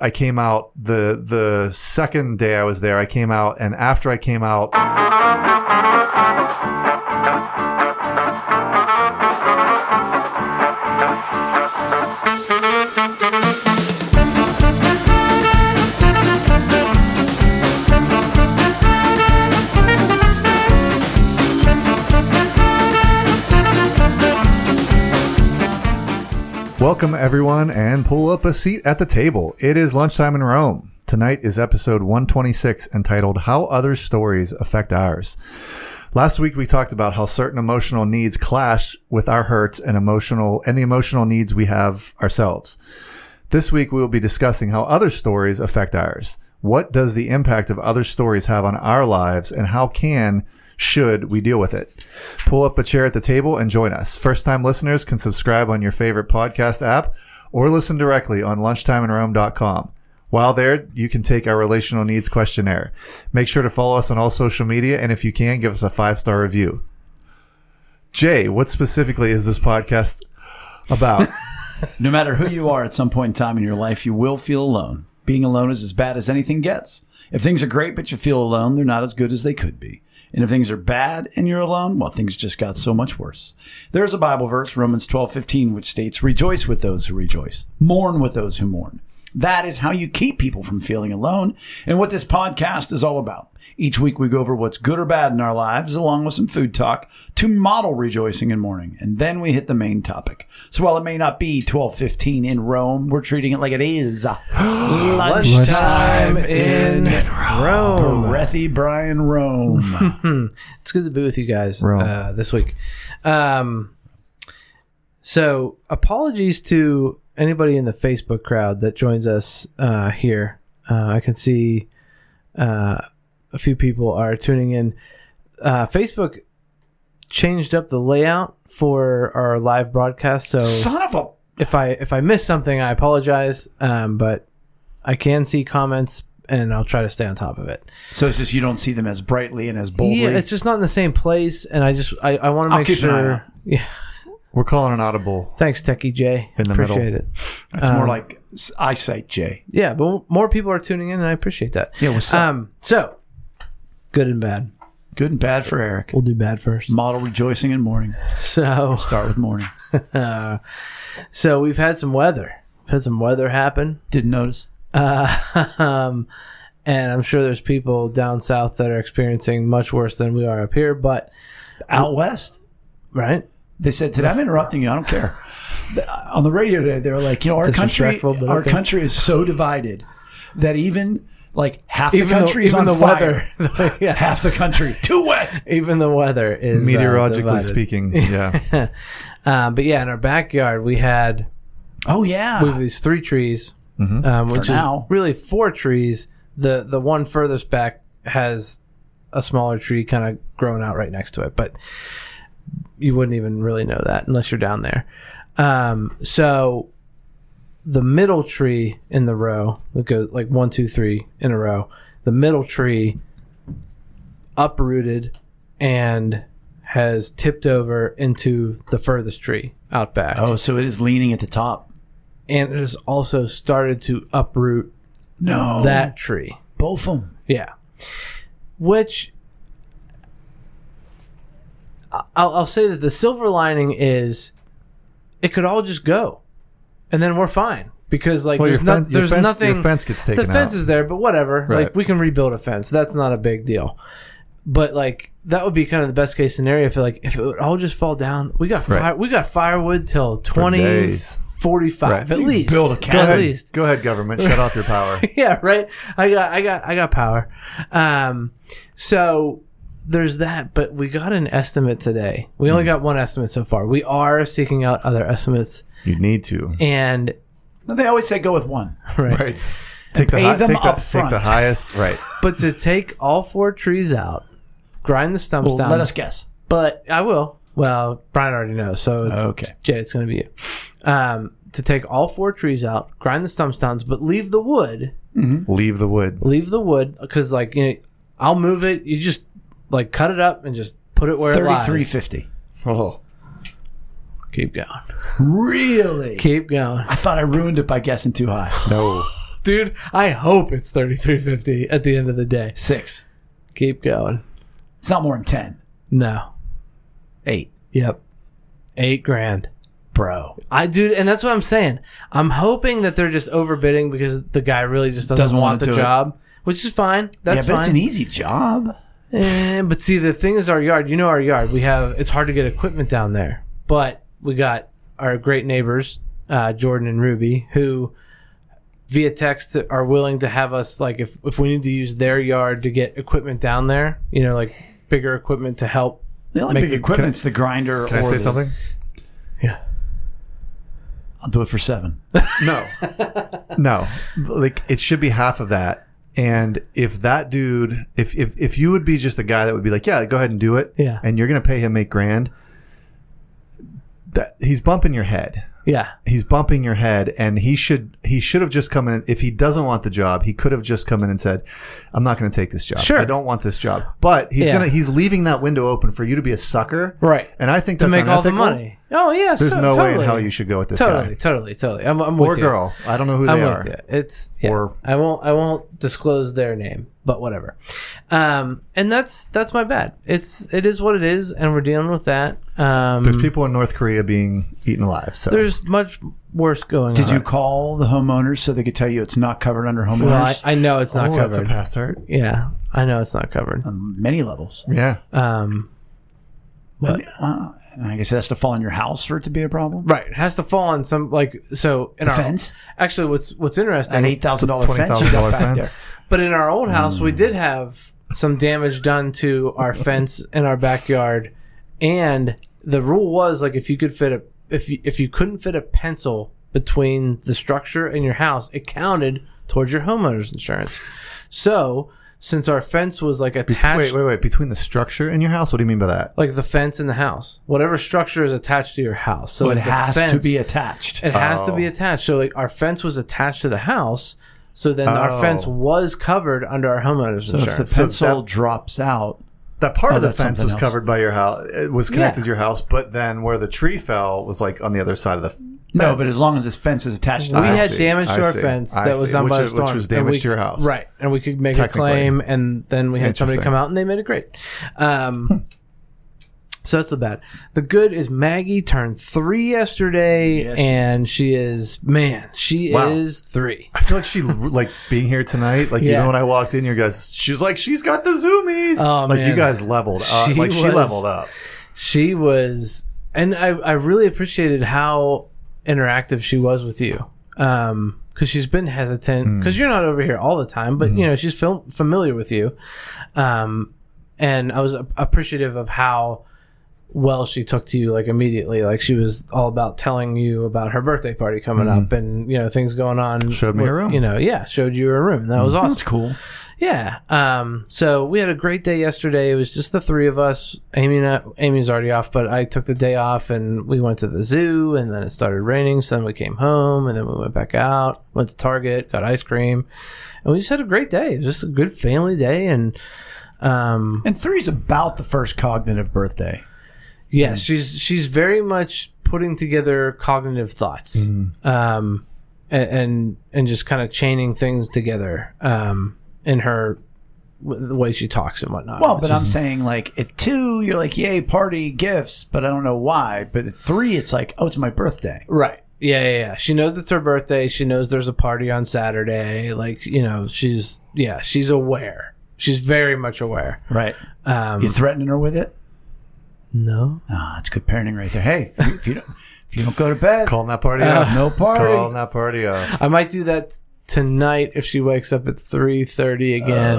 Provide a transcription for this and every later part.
I came out the second day I was there. I came out, and after I came out, welcome, everyone, and pull up a seat at the table. It is lunchtime in Rome. Tonight is episode 126, entitled How Other Stories Affect Ours. Last week, we talked about how certain emotional needs clash with our hurts and the emotional needs we have ourselves. This week, we will be discussing how other stories affect ours. What does the impact of other stories have on our lives, and how should we deal with it? Pull up a chair at the table and join us. First-time listeners can subscribe on your favorite podcast app or listen directly on lunchtimeinrome.com. While there, you can take our relational needs questionnaire. Make sure to follow us on all social media, and if you can, give us a 5-star review. Jay, what specifically is this podcast about? No matter who you are, at some point in time in your life, you will feel alone. Being alone is as bad as anything gets. If things are great but you feel alone, they're not as good as they could be. And if things are bad and you're alone, well, things just got so much worse. There's a Bible verse, Romans 12:15, which states, "Rejoice with those who rejoice. Mourn with those who mourn." That is how you keep people from feeling alone, and what this podcast is all about. Each week we go over what's good or bad in our lives, along with some food talk, to model rejoicing and mourning. And then we hit the main topic. So while it may not be 12:15 in Rome, we're treating it like it is. Lunchtime in Rome. Breathy Brian Rome. It's good to be with you guys this week. So apologies to anybody in the Facebook crowd that joins us here. I can see... a few people are tuning in. Facebook changed up the layout for our live broadcast, so if I miss something, I apologize. But I can see comments, and I'll try to stay on top of it. So it's just you don't see them as brightly and as boldly. Yeah, it's just not in the same place, and I want to make sure. Yeah, we're calling an audible. Thanks, Techie Jay. In the appreciate middle. It. It's more like eyesight Jay. Yeah, but more people are tuning in, and I appreciate that. Yeah, what's up? So. Good and bad. Good and bad for Eric. We'll do bad first. Model rejoicing and mourning. So we'll start with mourning. So we've had some weather. We've had some weather happen. Didn't notice. And I'm sure there's people down south that are experiencing much worse than we are up here. But out west, right? They said today. I'm interrupting you. I don't care. On the radio today, they were like, you know, our country is so divided that even. Like half the country is on fire. Yeah. Half the country too wet. Even the weather is meteorologically speaking. Yeah. But yeah, in our backyard we had. Oh yeah. We have these 3 trees, which is really 4 trees. The one furthest back has a smaller tree kind of growing out right next to it, but you wouldn't even really know that unless you're down there. So. The middle tree in the row, that goes like 1, 2, 3 in a row. The middle tree uprooted and has tipped over into the furthest tree out back. Oh, so it is leaning at the top. And it has also started to uproot that tree. Both of them. Yeah. Which I'll say that the silver lining is it could all just go. And then we're fine because there's nothing. Your fence gets taken out. The fence is there, but whatever. Right. Like we can rebuild a fence. That's not a big deal. But like that would be kind of the best case scenario. I feel like if it would all just fall down, we got firewood till 2045 at least. Build a cabin. Go ahead, government. Shut off your power. Yeah, right. I got power. So. There's that, but we got an estimate today. We only got one estimate so far. We are seeking out other estimates. You need to. And they always say go with one. Right. Take the highest. Right. But to take all 4 trees out, grind the stumps down. Let us guess. But I will. Well, Brian already knows, so it's, okay. Jay, it's going to be you. To take all 4 trees out, grind the stumps down, but leave the wood. Mm-hmm. Leave the wood because, like, you know, I'll move it. You just... Like, cut it up and just put it where it lies. $33.50. Oh. Keep going. Really? Keep going. I thought I ruined it by guessing too high. No. Dude, I hope it's 33.50 at the end of the day. 6. Keep going. It's not more than 10. No. 8. Yep. $8,000. Bro. And that's what I'm saying. I'm hoping that they're just overbidding because the guy really just doesn't want the job, which is fine. That's fine. Yeah, but it's an easy job. But see, the thing is our yard, it's hard to get equipment down there, but we got our great neighbors, Jordan and Ruby, who via text are willing to have us, like, if we need to use their yard to get equipment down there, you know, like bigger equipment to help. The only big equipment's the grinder. Can I say something? Yeah. I'll do it for $7. No. No. Like, it should be half of that. And if that dude, if you would be just a guy that would be like, yeah, go ahead and do it. Yeah. And you're going to pay him $8,000, that he's bumping your head. Yeah. He's bumping your head, and he should have just come in. If he doesn't want the job, he could have just come in and said, I'm not going to take this job. Sure. I don't want this job. But he's leaving that window open for you to be a sucker. Right. And I think that's unethical. To make all the money. Oh, yeah. There's no way in hell you should go with this guy. Totally. I'm with you. Or girl. I don't know who they are. I won't disclose their name, but whatever. And that's my bad. It is what it is, and we're dealing with that. There's people in North Korea being eaten alive. So there's much worse going on. Did you call the homeowners so they could tell you it's not covered under homeowners? Well, I know it's not covered. That's a past hurt. Yeah, I know it's not covered on many levels. Yeah. But I guess it has to fall on your house for it to be a problem, right? It has to fall on some, like, so in the fence. Actually, what's interesting, an $8,000 fence. But in our old house, we did have some damage done to our fence in our backyard, and the rule was, like, if you couldn't fit a pencil between the structure and your house, it counted towards your homeowner's insurance. So, since our fence was, like, attached... Wait. Between the structure and your house? What do you mean by that? Like, the fence and the house. Whatever structure is attached to your house. So it has to be attached. It has to be attached. So, like, our fence was attached to the house. So then our fence was covered under our homeowner's insurance. So if the pencil drops out... That part of the fence was covered by your house. It was connected to your house. But then where the tree fell was, like, on the other side of the... No, but as long as this fence is attached to the house. We had damage to our fence that was done by the storm. Which was damage to your house. Right. And we could make a claim, and then we had somebody come out, and they made it great. So that's the bad. The good is Maggie turned 3 yesterday, and she is 3. I feel like she, like, being here tonight, like, even when I walked in, you guys, she was like, she's got the zoomies. Oh, like, man. You guys leveled up. She leveled up. She was, and I really appreciated how interactive she was with you, because she's been hesitant because you're not over here all the time, but you know, she's familiar with you, and I was appreciative of how well she took to you, like, immediately. Like, she was all about telling you about her birthday party coming up, and, you know, things going on. Showed me her room, you know. Yeah, showed you her room. That was awesome. That's cool. Yeah. So we had a great day yesterday. It was just the 3 of us. Amy's already off, but I took the day off, and we went to the zoo, and then it started raining. So then we came home, and then we went back out, went to Target, got ice cream, and we just had a great day. It was just a good family day. And 3's about the first cognitive birthday. Yeah. She's very much putting together cognitive thoughts, and just kind of chaining things together. In her, the way she talks and whatnot. Well, but I'm saying, like, at 2, you're like, yay, party, gifts, but I don't know why. But at 3, it's like, oh, it's my birthday. Right. Yeah. She knows it's her birthday. She knows there's a party on Saturday. Like, you know, she's aware. She's very much aware. Right. You threatening her with it? No. It's good parenting right there. Hey, if you don't go to bed. Calling that party off. No party. Calling that party off. I might do that tonight if she wakes up at 3:30 again,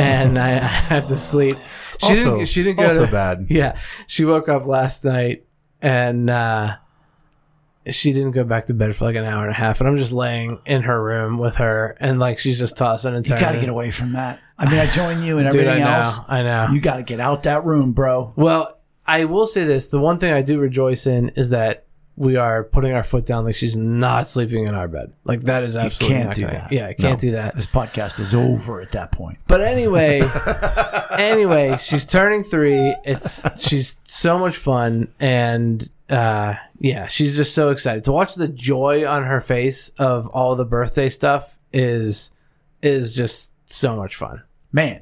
and I have to sleep. She didn't go to bed. Yeah, she woke up last night, and she didn't go back to bed for like an hour and a half. And I'm just laying in her room with her, and, like, she's just tossing and turning. You got to get away from that. I mean, I join you and everything. Dude, else. I know. You got to get out that room, bro. Well, I will say this: the one thing I do rejoice in is that we are putting our foot down. Like, she's not sleeping in our bed. Like, that is absolutely not going to happen. Yeah, I can't do that. This podcast is over at that point. But anyway, she's turning 3. She's so much fun, and she's just so excited to watch the joy on her face of all the birthday stuff is just so much fun. Man,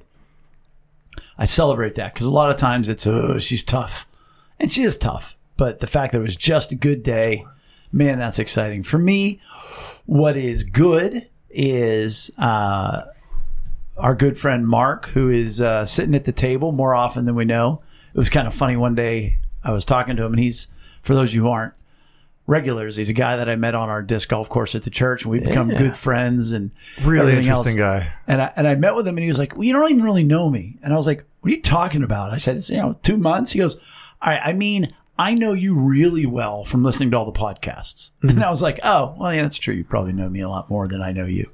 I celebrate that because a lot of times it's, oh, she's tough. And she is tough. But the fact that it was just a good day, man, that's exciting. For me, what is good is our good friend Mark, who is sitting at the table more often than we know. It was kind of funny. One day I was talking to him, and he's, for those of you who aren't regulars, he's a guy that I met on our disc golf course at the church, and we've become good friends and really interesting else. Guy. And I met with him, and he was like, well, you don't even really know me. And I was like, what are you talking about? I said, it's, 2 months. He goes, I mean, I know you really well from listening to all the podcasts. Mm-hmm. And I was like, oh, well, yeah, that's true. You probably know me a lot more than I know you.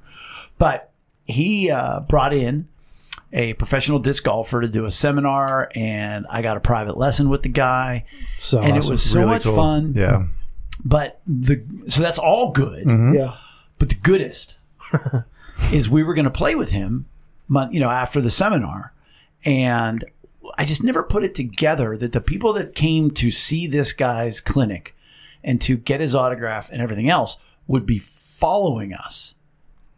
But he brought in a professional disc golfer to do a seminar, and I got a private lesson with the guy. So and awesome. It was so really much cool. fun. Yeah. But so that's all good. Mm-hmm. Yeah. But the goodest is we were going to play with him, after the seminar, and I just never put it together that the people that came to see this guy's clinic and to get his autograph and everything else would be following us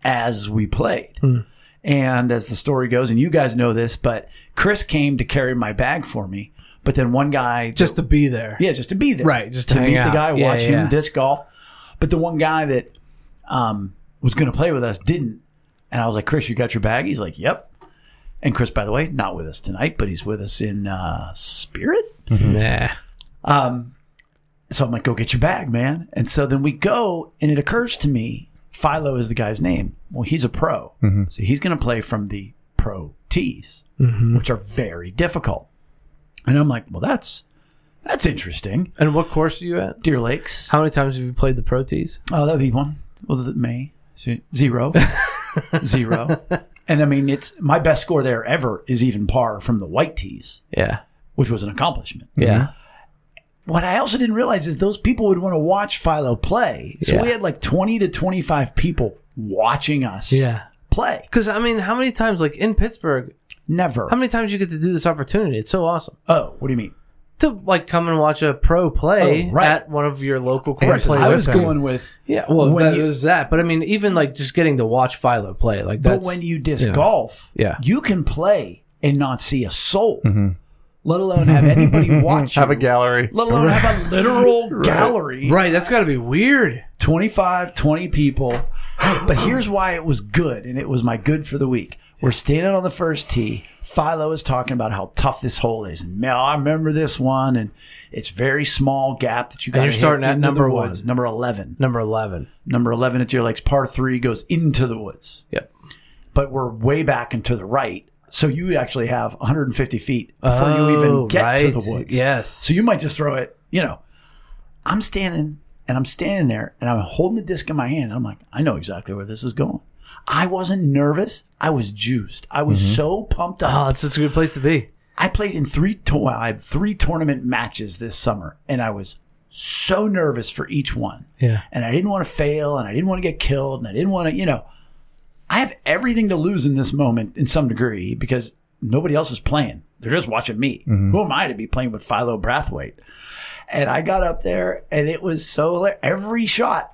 as we played. Mm. And as the story goes, and you guys know this, but Chris came to carry my bag for me. But then one guy... Just to be there. Yeah, just to be there. Right, just to meet the guy, watch him disc golf. But the one guy that was going to play with us didn't. And I was like, Chris, you got your bag? He's like, yep. And Chris, by the way, not with us tonight, but he's with us in spirit. Mm-hmm. Yeah. So I'm like, go get your bag, man. And so then we go, and it occurs to me, Philo is the guy's name. Well, he's a pro. Mm-hmm. So he's going to play from the pro tees, mm-hmm. which are very difficult. And I'm like, well, that's interesting. And what course are you at? Deer Lakes. How many times have you played the pro tees? Oh, that would be one. Well, zero. Zero. And I mean, it's my best score there ever is even par from the white tees. Yeah. Which was an accomplishment. Yeah. What I also didn't realize is those people would want to watch Philo play. So we had like 20 to 25 people watching us play. Because, I mean, how many times, like in Pittsburgh... Never. How many times you get to do this opportunity? It's so awesome. Oh, what do you mean? To like come and watch a pro play at one of your local courses. I was going with but I mean, even like just getting to watch Philo play like that. But when you disc golf, you can play and not see a soul, mm-hmm. let alone have anybody watch. Have a gallery. Let alone have a literal gallery. Right. That's got to be weird. 20 people. But here's why it was good, and it was my good for the week. We're standing on the first tee. Philo is talking about how tough this hole is. And man, I remember this one, and it's very small gap that you got to hit. You're starting at number one. Number 11. Number 11 at Deer Lakes. Par 3 goes into the woods. Yep. But we're way back and to the right. So you actually have 150 feet before you even get to the woods. Yes. So you might just throw it, I'm standing there, and I'm holding the disc in my hand. And I'm like, I know exactly where this is going. I wasn't nervous. I was juiced. I was so pumped up. Oh, it's such a good place to be. I played in I had 3 tournament matches this summer, and I was so nervous for each one. Yeah. And I didn't want to fail, and I didn't want to get killed, and I didn't want to, I have everything to lose in this moment in some degree because nobody else is playing. They're just watching me. Mm-hmm. Who am I to be playing with Philo Brathwaite? And I got up there, and it was so – every shot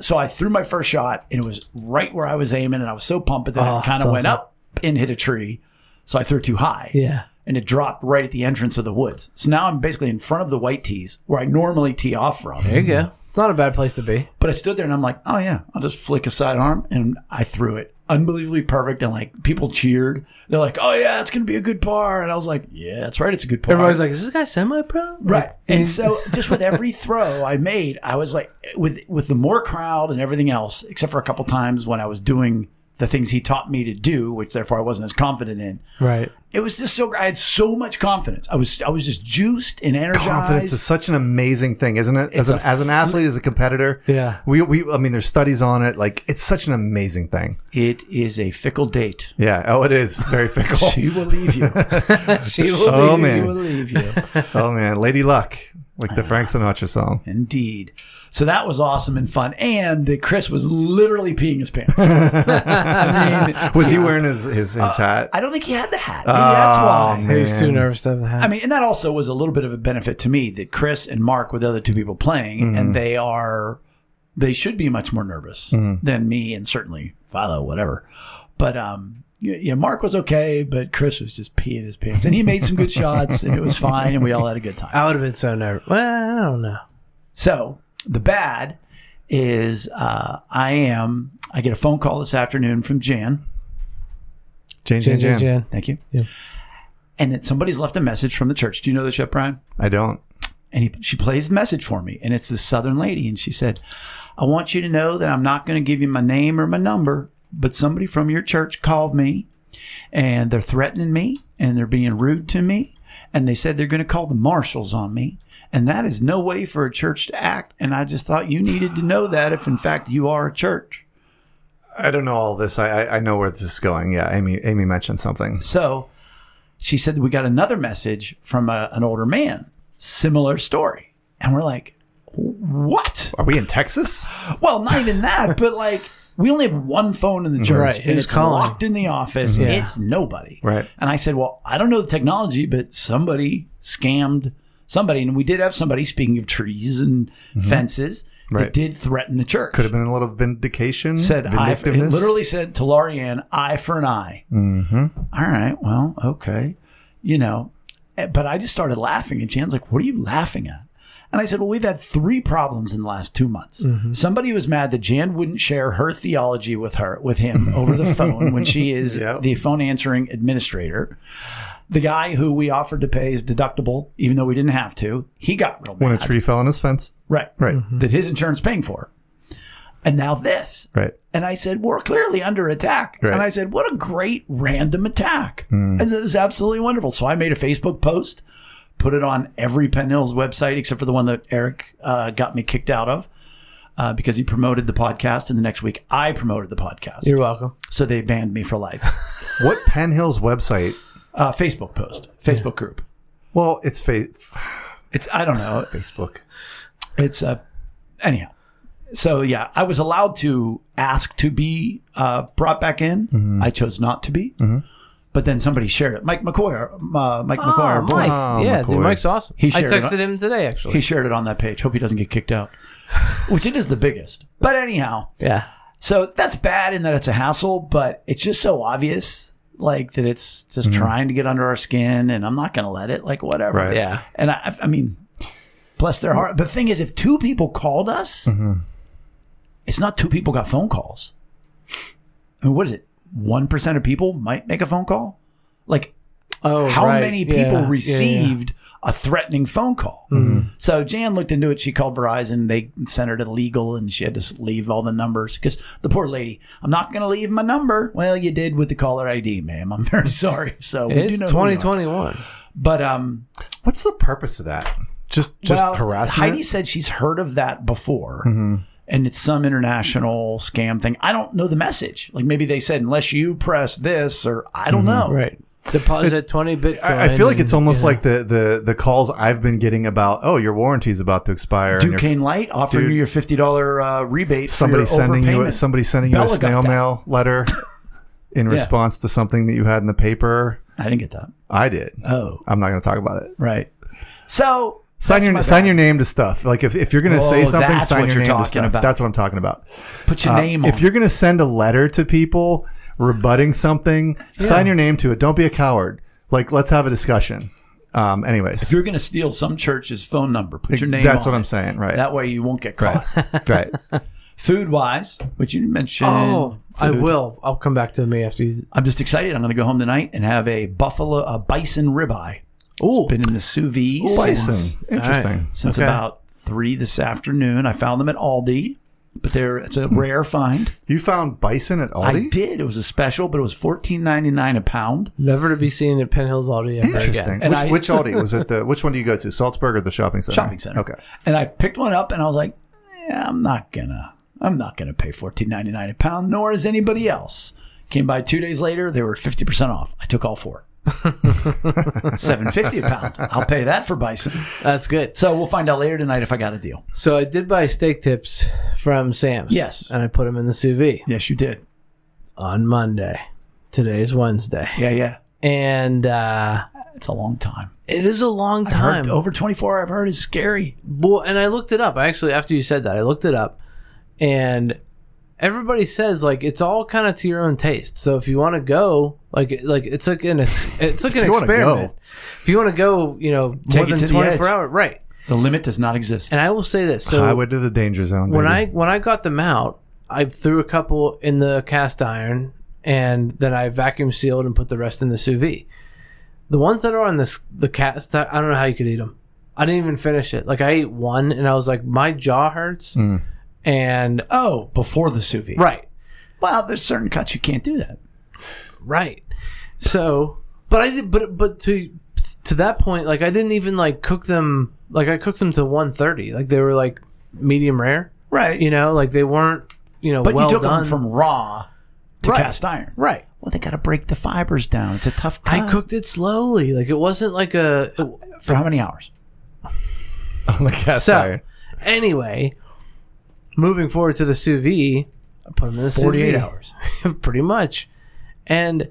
so I threw my first shot, and it was right where I was aiming, and I was so pumped that it kind of went up and hit a tree. So I threw too high. Yeah. And it dropped right at the entrance of the woods. So now I'm basically in front of the white tees where I normally tee off from. There you go. It's not a bad place to be. But I stood there, and I'm like, oh, yeah, I'll just flick a sidearm, and I threw it. Unbelievably perfect, and like people cheered. They're like, oh yeah, it's gonna be a good par. And I was like, yeah, that's right, it's a good par. Everybody's like, is this guy semi-pro? Right. And so just with every throw I made, I was like with the more crowd and everything else, except for a couple times when I was doing the things he taught me to do, which therefore I wasn't as confident in. Right. It was just so, I had so much confidence. I was just juiced and energized. Confidence is such an amazing thing, isn't it? As an athlete, as a competitor. Yeah. I mean, there's studies on it. Like, it's such an amazing thing. It is a fickle date. Yeah. Oh, it is. Very fickle. She will leave you. She will leave you. Oh, man. Lady Luck. Like the Frank Sinatra song. Indeed. So that was awesome and fun. And Chris was literally peeing his pants. I mean, was he wearing his hat? I don't think he had the hat. Maybe that's why. Man. He was too nervous to have the hat. I mean, and that also was a little bit of a benefit to me that Chris and Mark were the other 2 people playing, and they should be much more nervous than me and certainly Philo, whatever. But, yeah, Mark was okay, but Chris was just peeing his pants. And he made some good shots, and it was fine, and we all had a good time. I would have been so nervous. Well, I don't know. So the bad is I get a phone call this afternoon from Jan. Jan. Thank you. Yeah. And then somebody's left a message from the church. Do you know this yet, Brian? I don't. And she plays the message for me, and it's this Southern lady. And she said, I want you to know that I'm not going to give you my name or my number, but somebody from your church called me, and they're threatening me, and they're being rude to me, and they said they're going to call the marshals on me. And that is no way for a church to act. And I just thought you needed to know that if, in fact, you are a church. I don't know all this. I know where this is going. Yeah, Amy mentioned something. So she said we got another message from an older man. Similar story. And we're like, what? Are we in Texas? Well, not even that, but like we only have one phone in the church, right, and it's locked in the office. Yeah. It's nobody. Right. And I said, well, I don't know the technology, but somebody scammed somebody. And we did have somebody, speaking of trees and fences, right, that did threaten the church. Could have been a little vindication. It literally said to Lorianne, eye for an eye. Mm-hmm. All right. Well, okay. You know, but I just started laughing. And Jan's like, what are you laughing at? And I said, well, we've had three problems in the last 2 months. Mm-hmm. Somebody was mad that Jan wouldn't share her theology with him over the phone when she is the phone answering administrator. The guy who we offered to pay his deductible, even though we didn't have to, he got real mad. When a tree fell on his fence. Right. Mm-hmm. That his insurance paying for. And now this. Right. And I said, we're clearly under attack. Right. And I said, what a great random attack. Mm. And it was absolutely wonderful. So I made a Facebook post, put it on every Penn Hills website, except for the one that Eric got me kicked out of because he promoted the podcast. And the next week, I promoted the podcast. You're welcome. So they banned me for life. What Penn Hills website? Facebook post. Facebook group. Well, it's It's I don't know. Facebook. It's anyhow. So, yeah, I was allowed to ask to be brought back in. Mm-hmm. I chose not to be. Mm-hmm. But then somebody shared it. Mike McCoy. Mike. Yeah, McCoy. Dude, Mike's awesome. I texted him today, actually. He shared it on that page. Hope he doesn't get kicked out, which it is the biggest. But anyhow. Yeah. So that's bad in that it's a hassle, but it's just so obvious, like, that it's just trying to get under our skin, and I'm not going to let it, like, whatever. Right. Yeah. And, I mean, bless their heart. The thing is, if two people called us, it's not two people got phone calls. I mean, what is it? 1% of people might make a phone call? Like, many people received a threatening phone call? Mm-hmm. So Jan looked into it. She called Verizon. They sent her to legal, and she had to leave all the numbers because the poor lady, I'm not going to leave my number. Well, you did with the caller ID, ma'am. I'm very sorry. So we do know 2021. But what's the purpose of that? Just harassment? Heidi said she's heard of that before. Mm-hmm. And it's some international scam thing. I don't know the message. Like, maybe they said, unless you press this, or I don't know. Right. Deposit 20 Bitcoin. I feel like it's almost like the calls I've been getting about, your warranty's about to expire. Duquesne Light offering you your $50 rebate. Somebody sending you a snail mail letter in response to something that you had in the paper. I didn't get that. I did. Oh. I'm not going to talk about it. Right. So... Sign your name to stuff. Like, if you're going to say something, sign your name to stuff. About. That's what I'm talking about. Put your name on. If you're going to send a letter to people rebutting something, sign your name to it. Don't be a coward. Like, let's have a discussion. Anyways. If you're going to steal some church's phone number, put your name on it. That's what I'm saying, right. That way you won't get caught. Right. Food-wise, which you mentioned. Oh, food. I will. I'll come back to me after you. I'm just excited. I'm going to go home tonight and have a bison ribeye. It's been in the sous vide since about 3 this afternoon. I found them at Aldi, but it's a rare find. You found bison at Aldi? I did. It was a special, but it was $14.99 a pound. Never to be seen at Penn Hills Aldi ever again. And which Aldi was it? Which one do you go to? Salzburg or the shopping center? Shopping center. Okay. And I picked one up, and I was like, I'm not gonna pay $14.99 a pound, nor is anybody else. Came by 2 days later, they were 50% off. I took all 4. $7.50 a pound. I'll pay that for bison. That's good. So we'll find out later tonight if I got a deal. So I did buy steak tips from Sam's. Yes. And I put them in the sous vide. Yes, you did. On Monday. Today's Wednesday. Yeah. And it's a long time. It is a long time. I've heard, over 24 I've heard is scary. Well, and I looked it up. I actually, after you said that, I looked it up. And everybody says, like, it's all kind of to your own taste. So if you want to go, like it's like an experiment. If you want to go, you know, take more than 24 hours, right? The limit does not exist. And I will say this: so highway to the danger zone. Baby. When I got them out, I threw a couple in the cast iron, and then I vacuum sealed and put the rest in the sous vide. The ones that are on the cast, I don't know how you could eat them. I didn't even finish it. Like, I ate one, and I was like, my jaw hurts. Mm. And before the sous vide, right? Well, there's certain cuts you can't do that, right? So, but I did. But to that point, like, I didn't even like cook them. Like, I cooked them to 130. Like, they were like medium rare, right? You know, like they weren't. You know, but well, you took them from raw to cast iron, right? Well, they got to break the fibers down. It's a tough cut. I cooked it slowly. Like, it wasn't like for how many hours? On the cast iron. Anyway. Moving forward to the sous vide, I put them in the sous vide. 48 hours. Pretty much. And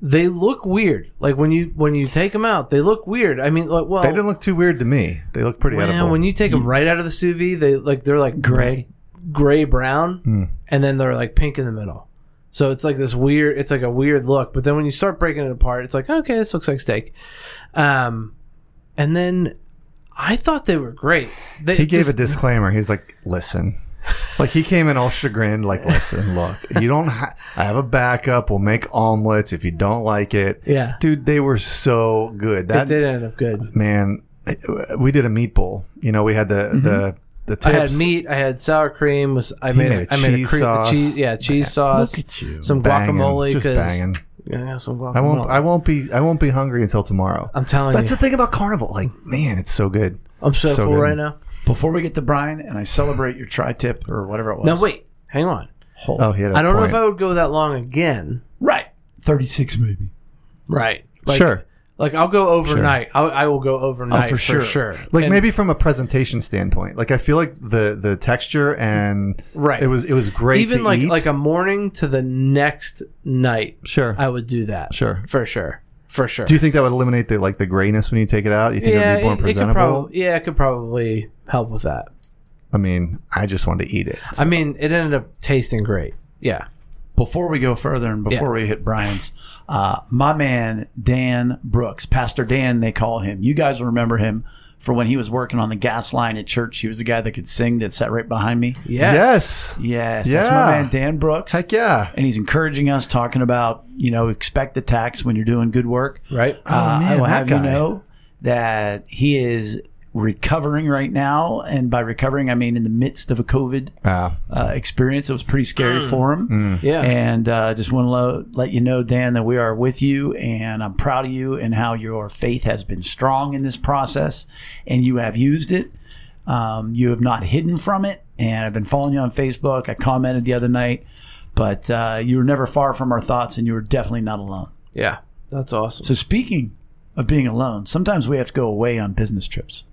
they look weird. Like, when you take them out, they look weird. I mean, like, well, they didn't look too weird to me. They look pretty edible. When you take them right out of the sous vide, they're like gray brown, and then they're like pink in the middle. So it's like this weird, it's like a weird look. But then when you start breaking it apart, it's like, okay, this looks like steak. And then I thought they were great. He gave a disclaimer. He's like, listen. Like, he came in all chagrined, like, listen, look, you don't I have a backup. We'll make omelets if you don't like it. Yeah. Dude, they were so good. That did end up good. Man, we did a meat bowl. You know, we had the tips. I had meat. I had sour cream. I made a cheese sauce. Yeah, cheese sauce. Look at you. Some guacamole. Just banging. I won't be hungry until tomorrow. I'm telling you. That's the thing about Carnival. Like, man, it's so good. I'm so full right now. Before we get to Brian, and I celebrate your tri-tip or whatever it was. No, wait. Hang on. Hold. Oh, I don't know if I would go that long again. Right. 36 maybe. Right. Like, sure. Like, I'll go overnight. Sure. I will go overnight for sure. Like, and maybe from a presentation standpoint. Like, I feel like the texture and it was great. Even to like eat. Like a morning to the next night. Sure, I would do that. Sure, for sure. Do you think that would eliminate the grayness when you take it out? You think it would be more presentable? It could probably help with that. I mean, I just wanted to eat it. So. I mean, it ended up tasting great. Yeah. Before we go further and before we hit Brian's, my man, Dan Brooks, Pastor Dan, they call him. You guys will remember him for when he was working on the gas line at church. He was the guy that could sing that sat right behind me. Yes. Yeah. That's my man, Dan Brooks. Heck yeah. And he's encouraging us, talking about, you know, expect the tax when you're doing good work. Right. I will have you know that he is recovering right now, and by recovering I mean in the midst of a COVID experience. It was pretty scary for him. And just want to let you know, Dan, that we are with you, and I'm proud of you and how your faith has been strong in this process, and you have used it. You have not hidden from it, and I've been following you on Facebook. I commented the other night, but you were never far from our thoughts, and you were definitely not alone. Yeah, that's awesome. So speaking of being alone, sometimes we have to go away on business trips.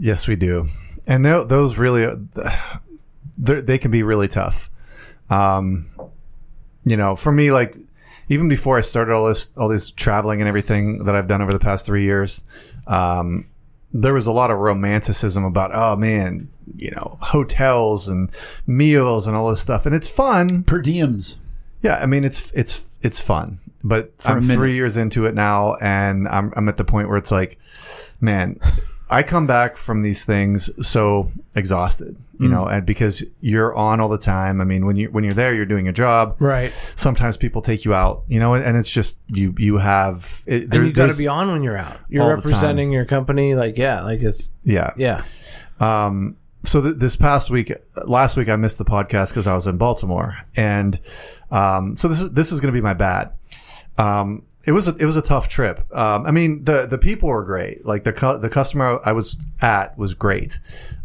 Yes, we do. And those really, they can be really tough. You know, for me, like, even before I started all this traveling and everything that I've done over the past 3 years, there was a lot of romanticism about, oh man, you know, hotels and meals and all this stuff. And it's fun. Per diems. Yeah. I mean, it's fun. But I'm 3 years into it now, and I'm at the point where it's like, man, I come back from these things so exhausted, you know, and because you're on all the time. I mean, when you're there, you're doing your job. Right. Sometimes people take you out, you know, and it's just you have. And you got to be on when you're out. You're representing your company, like it's. So this past week, last week, I missed the podcast because I was in Baltimore, and so this is going to be my bad. It was a tough trip. I mean, the people were great. Like the customer I was at was great.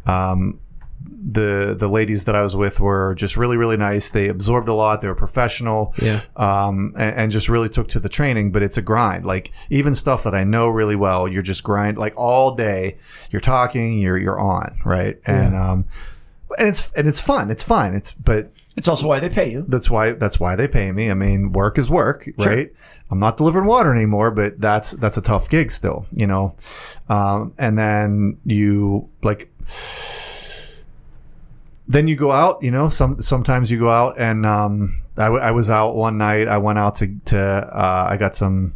The ladies that I was with were just really, really nice. They absorbed a lot. They were professional. Yeah. And just really took to the training. But it's a grind. Like, even stuff that I know really well, you're just grind, like, all day. You're talking. You're on, right? And yeah. And it's fun. It's fun. It's also why they pay you. That's why they pay me. I mean, work is work, right? Sure. I'm not delivering water anymore, but that's a tough gig still, you know. And then you, like, then you go out, you know, sometimes you go out and, I was out one night. I went out to I got some,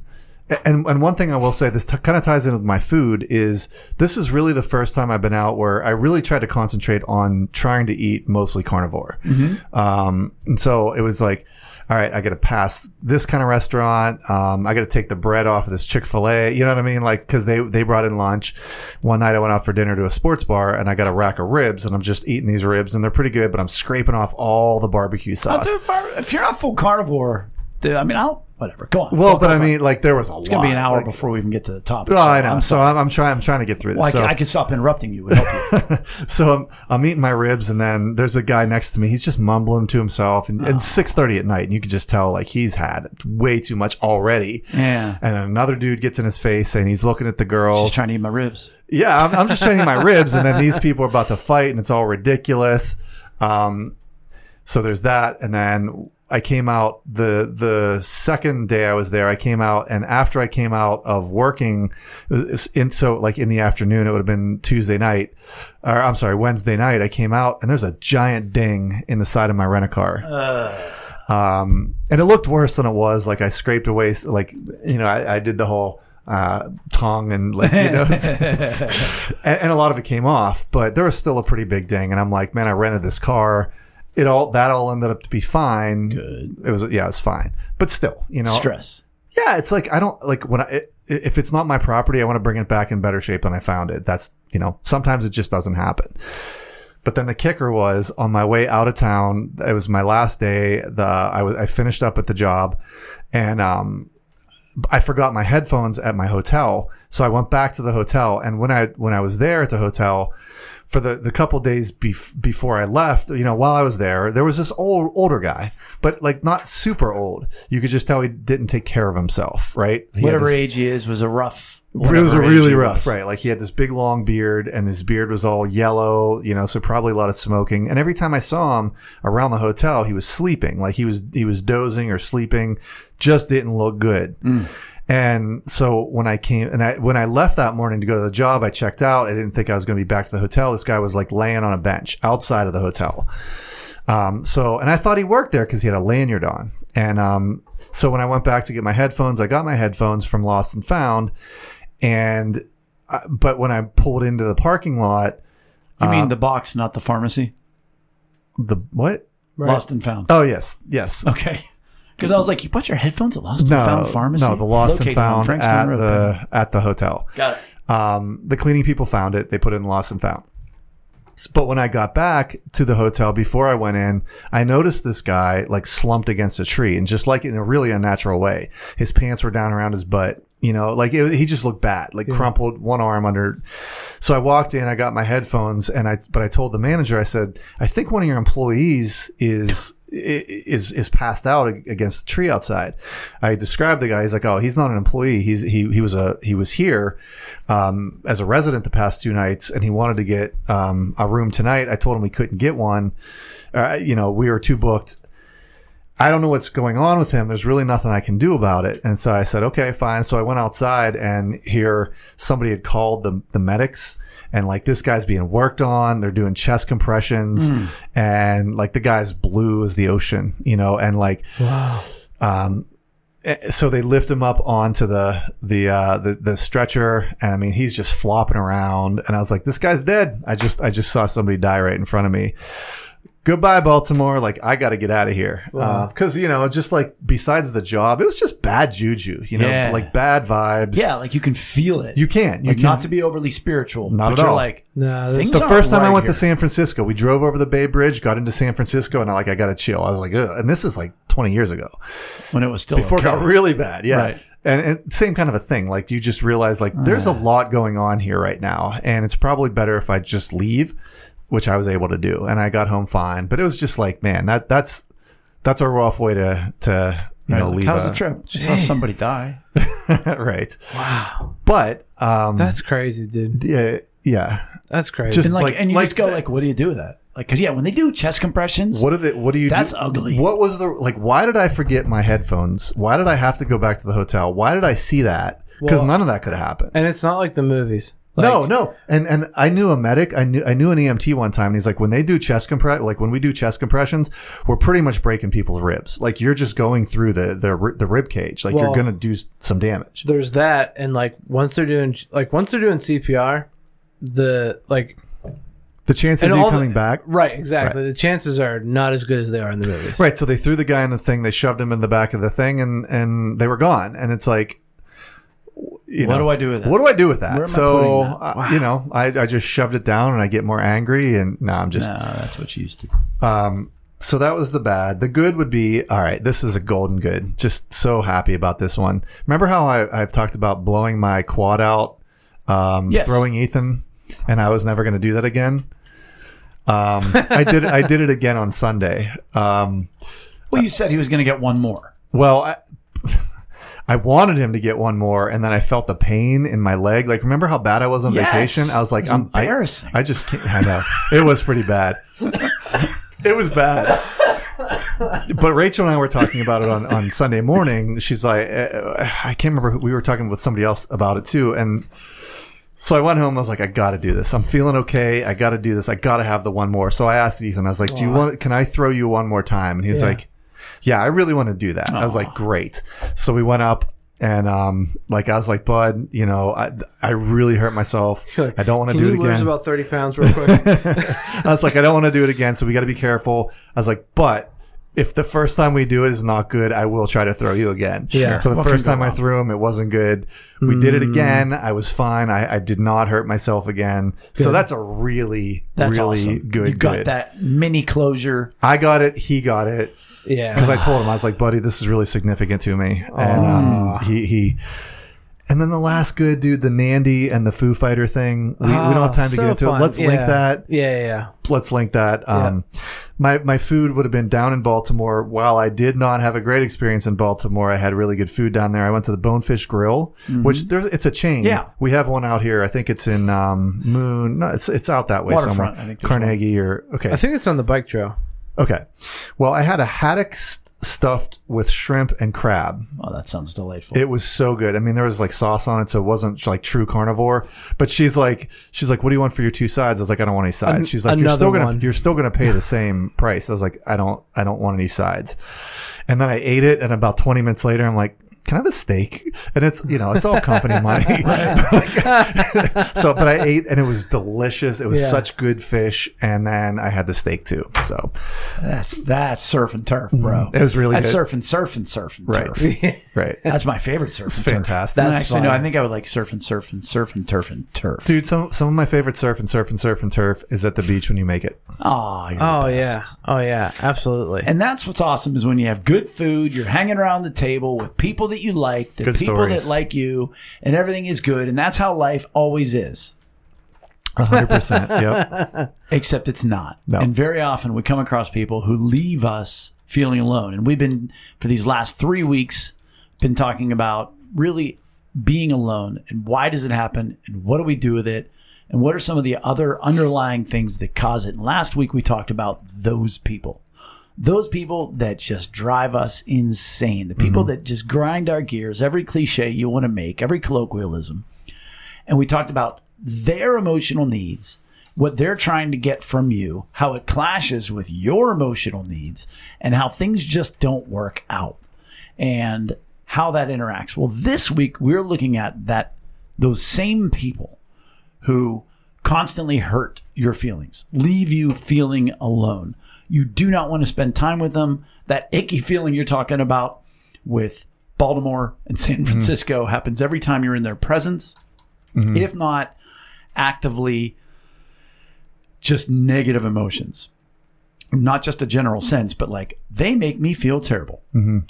and one thing I will say, this kind of ties in with my food, is this is really the first time I've been out where I really tried to concentrate on trying to eat mostly carnivore. Mm-hmm. And so it was like, all right, I got to pass this kind of restaurant. I got to take the bread off of this Chick-fil-A. You know what I mean? Like, cause they brought in lunch. One night I went out for dinner to a sports bar and I got a rack of ribs and I'm just eating these ribs and they're pretty good, but I'm scraping off all the barbecue sauce. If you're not full carnivore, I mean, whatever. Go on. Well, go but on. I mean, like, there was a lot. It's going to be an hour before we even get to the topic. Oh, so I know. I'm trying to get through this. Well, I can stop interrupting you and help you. So I'm eating my ribs, and then there's a guy next to me. He's just mumbling to himself. And 6:30 at night, and you can just tell, like, he's had way too much already. Yeah. And another dude gets in his face, and he's looking at the girl. She's trying to eat my ribs. Yeah, I'm just trying to eat my ribs, and then these people are about to fight, and it's all ridiculous. So there's that, and then I came out the second day I was there. I came out, and after I came out of working, so like in the afternoon, it would have been Wednesday night. I came out, and there's a giant ding in the side of my rent-a-car. And it looked worse than it was. Like, I scraped away, like, you know, I did the whole tongue and, like, you know, and a lot of it came off, but there was still a pretty big ding. And I'm like, man, I rented this car. It all ended up to be fine. Good. It was fine. But still, you know, stress. Yeah, it's like, I don't like when if it's not my property, I want to bring it back in better shape than I found it. That's, you know, sometimes it just doesn't happen. But then the kicker was, on my way out of town, it was my last day. I finished up at the job, and I forgot my headphones at my hotel, so I went back to the hotel. And when I was there at the hotel, for the couple days before I left, you know, while I was there, there was this older guy, but like not super old. You could just tell he didn't take care of himself, right? Whatever age he was, it was really rough, right? Like, he had this big long beard, and his beard was all yellow, you know, so probably a lot of smoking. And every time I saw him around the hotel, he was sleeping, like he was dozing or sleeping, just didn't look good. Mm. And so when I left that morning to go to the job, I checked out. I didn't think I was going to be back to the hotel. This guy was like laying on a bench outside of the hotel. And I thought he worked there because he had a lanyard on. And so when I went back to get my headphones, I got my headphones from Lost and Found. But when I pulled into the parking lot, you mean the box, not the pharmacy? The what? Right. Lost and Found. Oh, yes. Okay. Because I was like, you bought your headphones at Lost and Found Pharmacy? No, the Lost and Found at the hotel. Got it. The cleaning people found it. They put it in Lost and Found. But when I got back to the hotel, before I went in, I noticed this guy, like, slumped against a tree, and just, like, in a really unnatural way. His pants were down around his butt. You know, like, he just looked bad, like, crumpled, one arm under. So I walked in, I got my headphones, but I told the manager, I said, I think one of your employees is passed out against the tree outside. I described the guy. He's like, oh, he's not an employee. He was here as a resident the past two nights, and he wanted to get a room tonight. I told him we couldn't get one. You know, we were too booked. I don't know what's going on with him. There's really nothing I can do about it. And so I said, okay, fine. So I went outside, and here somebody had called the medics, and like, this guy's being worked on. They're doing chest compressions and like, the guy's blue as the ocean, you know, and like, wow. So they lift him up onto the stretcher, and I mean, he's just flopping around, and I was like, this guy's dead. I just saw somebody die right in front of me. Goodbye, Baltimore. Like, I got to get out of here. Because, you know, just like, besides the job, it was just bad juju, you know, like, bad vibes. Yeah, like, you can feel it. You can. You like, can. Not to be overly spiritual. Not but at you're all. Like, no, things the first time right I went here. To San Francisco, we drove over the Bay Bridge, got into San Francisco, and I got to chill. I was like, ugh. And this is like 20 years ago. When it was still before okay. It got really bad. Yeah. Right. And same kind of a thing. Like, you just realize, like, there's a lot going on here right now, and it's probably better if I just leave. Which I was able to do, and I got home fine. But it was just like, man, that's a rough way to you right, know, like leave. How's the trip? Just saw somebody die. Right. Wow. But that's crazy, dude. Yeah. That's crazy. Just and like, and you like, just go like, what do you do with that? Like, cause yeah, when they do chest compressions, what do you do? That's ugly. What was the like? Why did I forget my headphones? Why did I have to go back to the hotel? Why did I see that? Because none of that could have happened. And it's not like the movies. No. And I knew a medic. I knew an EMT one time, and he's like, when they do chest compress, like when we do chest compressions, we're pretty much breaking people's ribs. Like you're just going through the rib cage. Like you're going to do some damage. There's that. And like once they're doing CPR, the chances of you coming back. Right, exactly. Right. The chances are not as good as they are in the movies. Right. So they threw the guy in the thing. They shoved him in the back of the thing and they were gone. And it's like, do I do with that? What do I do with that? So, that? Wow. I just shoved it down and I get more angry and that's what you used to do. So that was the bad. The good would be, all right, this is a golden good. Just so happy about this one. Remember how I've talked about blowing my quad out, throwing Ethan, and I was never going to do that again. I did it again on Sunday. Well, you said he was going to get one more. Well, I wanted him to get one more, and then I felt the pain in my leg. Like, remember how bad I was on vacation? I was like, "I'm embarrassing." I just can't. I know it was pretty bad. It was bad. But Rachel and I were talking about it on Sunday morning. She's like, "I can't remember who we were talking with somebody else about it too." And so I went home. I was like, "I got to do this. I'm feeling okay. I got to do this. I got to have the one more." So I asked Ethan. I was like, "Do you want? Can I throw you one more time?" And he's like, yeah, I really want to do that. Aww. I was like, great. So we went up and, I was like, bud, I really hurt myself. I don't want to do it again. Can you lose about 30 pounds real quick? I was like, I don't want to do it again. So we got to be careful. I was like, but if the first time we do it is not good, I will try to throw you again. Yeah. So the first time I threw him, it wasn't good. We did it again. I was fine. I did not hurt myself again. Good. So that's a really awesome. Good. You got that mini closure. I got it. He got it. Yeah, because I told him, I was like, buddy, this is really significant to me. And and then the last good, dude, the Nandy and the Foo Fighter thing. We don't have time to get into it. Let's link that. Yeah. Let's link that. My food would have been down in Baltimore. While I did not have a great experience in Baltimore, I had really good food down there. I went to the Bonefish Grill, which it's a chain. Yeah, we have one out here. I think it's in Moon. No, it's out that way somewhere. I think Carnegie or okay. I think it's on the bike trail. Okay. Well, I had a haddock stuffed with shrimp and crab. Oh, that sounds delightful. It was so good. I mean, there was like sauce on it, so it wasn't like true carnivore. But she's like, what do you want for your two sides? I was like, I don't want any sides. She's like, you're still gonna pay the same price. I was like, I don't want any sides. And then I ate it, and about 20 minutes later, I'm like, can I have a steak? And it's, it's all company money. But I ate, and it was delicious. It was such good fish. And then I had the steak too. So that's surf and turf, bro. It was really good. That's surf and turf. Right. That's my favorite surf and turf. Fantastic. That's actually, no, I think I would like surf and turf. Dude, some of my favorite surf and turf is at the beach when you make it. Oh, you're the best. Oh, yeah. Oh, yeah. Absolutely. And that's what's awesome is when you have good food, you're hanging around the table with people that you like, the good people stories. That like you, and everything is good. And that's how life always is. 100%. Yep. Except it's not. No. And very often we come across people who leave us feeling alone. And we've been, for these last 3 weeks, been talking about really being alone and why does it happen and what do we do with it? And what are some of the other underlying things that cause it? And last week we talked about those people. Those people that just drive us insane, the people that just grind our gears, every cliche you want to make, every colloquialism. And we talked about their emotional needs, what they're trying to get from you, how it clashes with your emotional needs, and how things just don't work out and how that interacts. Well, this week we're looking at those same people who constantly hurt your feelings, leave you feeling alone. You do not want to spend time with them. That icky feeling you're talking about with Baltimore and San Francisco happens every time you're in their presence, if not actively just negative emotions. Not just a general sense, but like they make me feel terrible. And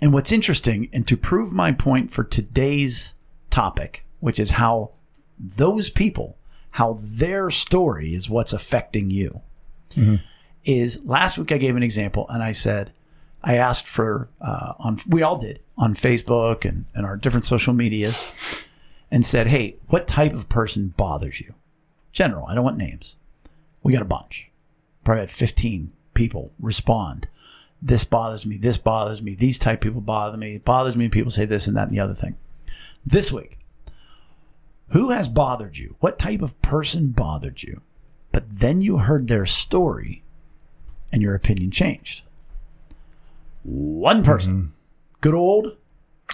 what's interesting, and to prove my point for today's topic, which is how those people, how their story is what's affecting you. Is last week I gave an example and I said, I asked for, we all did on Facebook and our different social medias and said, hey, what type of person bothers you? General, I don't want names. We got a bunch. Probably had 15 people respond. This bothers me. These type of people bother me. It bothers me. People say this and that and the other thing. This week, Who has bothered you? What type of person bothered you? But then you heard their story and your opinion changed. One person. Mm-hmm. Good old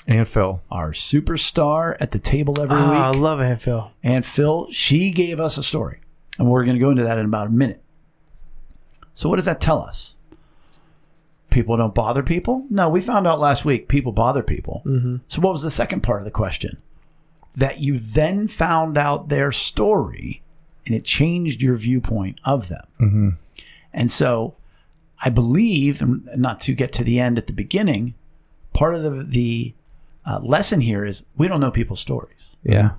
Aunt Phil, our superstar at the table every week. I love Aunt Phil. Aunt Phil, she gave us a story. And we're going to go into that in about a minute. So what does that tell us? People don't bother people? No, we found out last week people bother people. Mm-hmm. So what was the second part of the question? That you then found out their story and it changed your viewpoint of them. Mm-hmm. And so I believe, and not to get to the end at the beginning, part of the lesson here is we don't know people's stories. Yeah.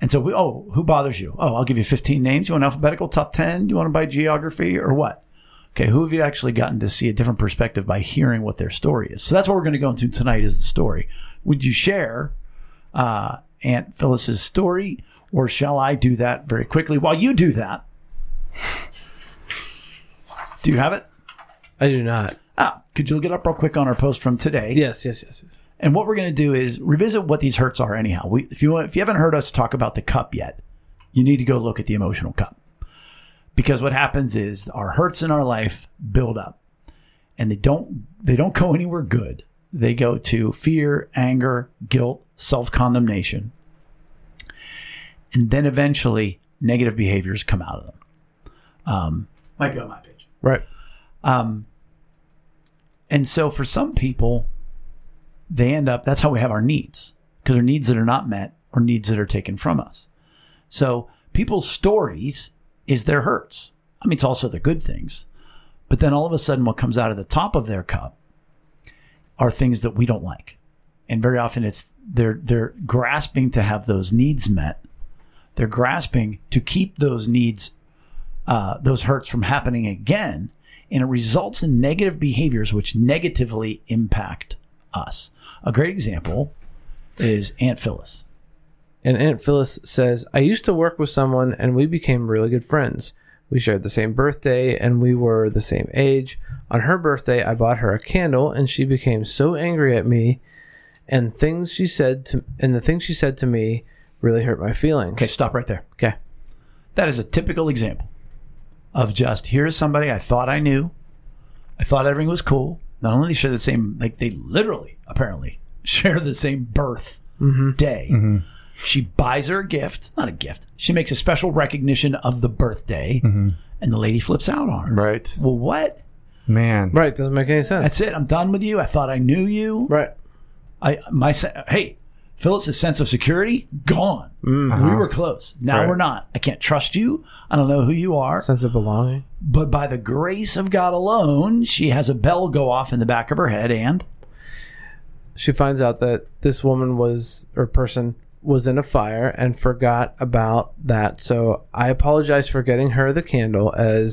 And so, who bothers you? Oh, I'll give you 15 names. You want alphabetical, top 10? You want to by geography or what? Okay, who have you actually gotten to see a different perspective by hearing what their story is? So that's what we're going to go into tonight is the story. Would you share Aunt Phyllis's story, or shall I do that very quickly while you do that? Do you have it? I do not. Could you look it up real quick on our post from today? Yes. And what we're going to do is revisit what these hurts are anyhow. If you haven't heard us talk about the cup yet, you need to go look at the emotional cup. Because what happens is our hurts in our life build up, and they don't go anywhere good. They go to fear, anger, guilt, self-condemnation. And then eventually negative behaviors come out of them. Might be on my page. Right. And so for some people, that's how we have our needs, because they're needs that are not met or needs that are taken from us. So people's stories is their hurts. I mean, it's also the good things. But then all of a sudden what comes out of the top of their cup are things that we don't like. And very often it's they're grasping to have those needs met. They're grasping to keep those needs, those hurts from happening again. And it results in negative behaviors which negatively impact us. A great example is Aunt Phyllis. And Aunt Phyllis says, I used to work with someone and we became really good friends. We shared the same birthday and we were the same age. On her birthday, I bought her a candle and she became so angry at me and the things she said to me really hurt my feelings. Okay, stop right there. Okay. That is a typical example of just here's somebody I thought I knew. I thought everything was cool. Not only they share the same, like they literally, apparently, share the same birth day. Mm-hmm. She buys her a gift, not a gift. She makes a special recognition of the birthday, and the lady flips out on her. Right. Well, what? Man. Right. Doesn't make any sense. That's it. I'm done with you. I thought I knew you. Right. Hey, Phyllis's sense of security, gone. Mm-hmm. We were close. Now we're not. I can't trust you. I don't know who you are. Sense of belonging. But by the grace of God alone, she has a bell go off in the back of her head, and she finds out that this woman was in a fire and forgot about that. So I apologize for getting her the candle I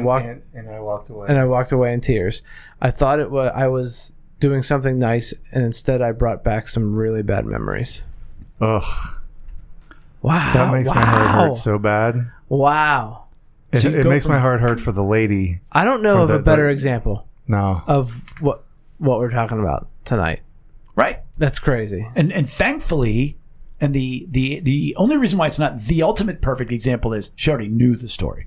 walked away in tears. I thought I was doing something nice, and instead I brought back some really bad memories. Ugh. Wow. That makes my heart hurt so bad. Wow. It makes my heart hurt for the lady. I don't know of a better example. No. Of what we're talking about tonight. Right. That's crazy. And thankfully, and the only reason why it's not the ultimate perfect example is she already knew the story.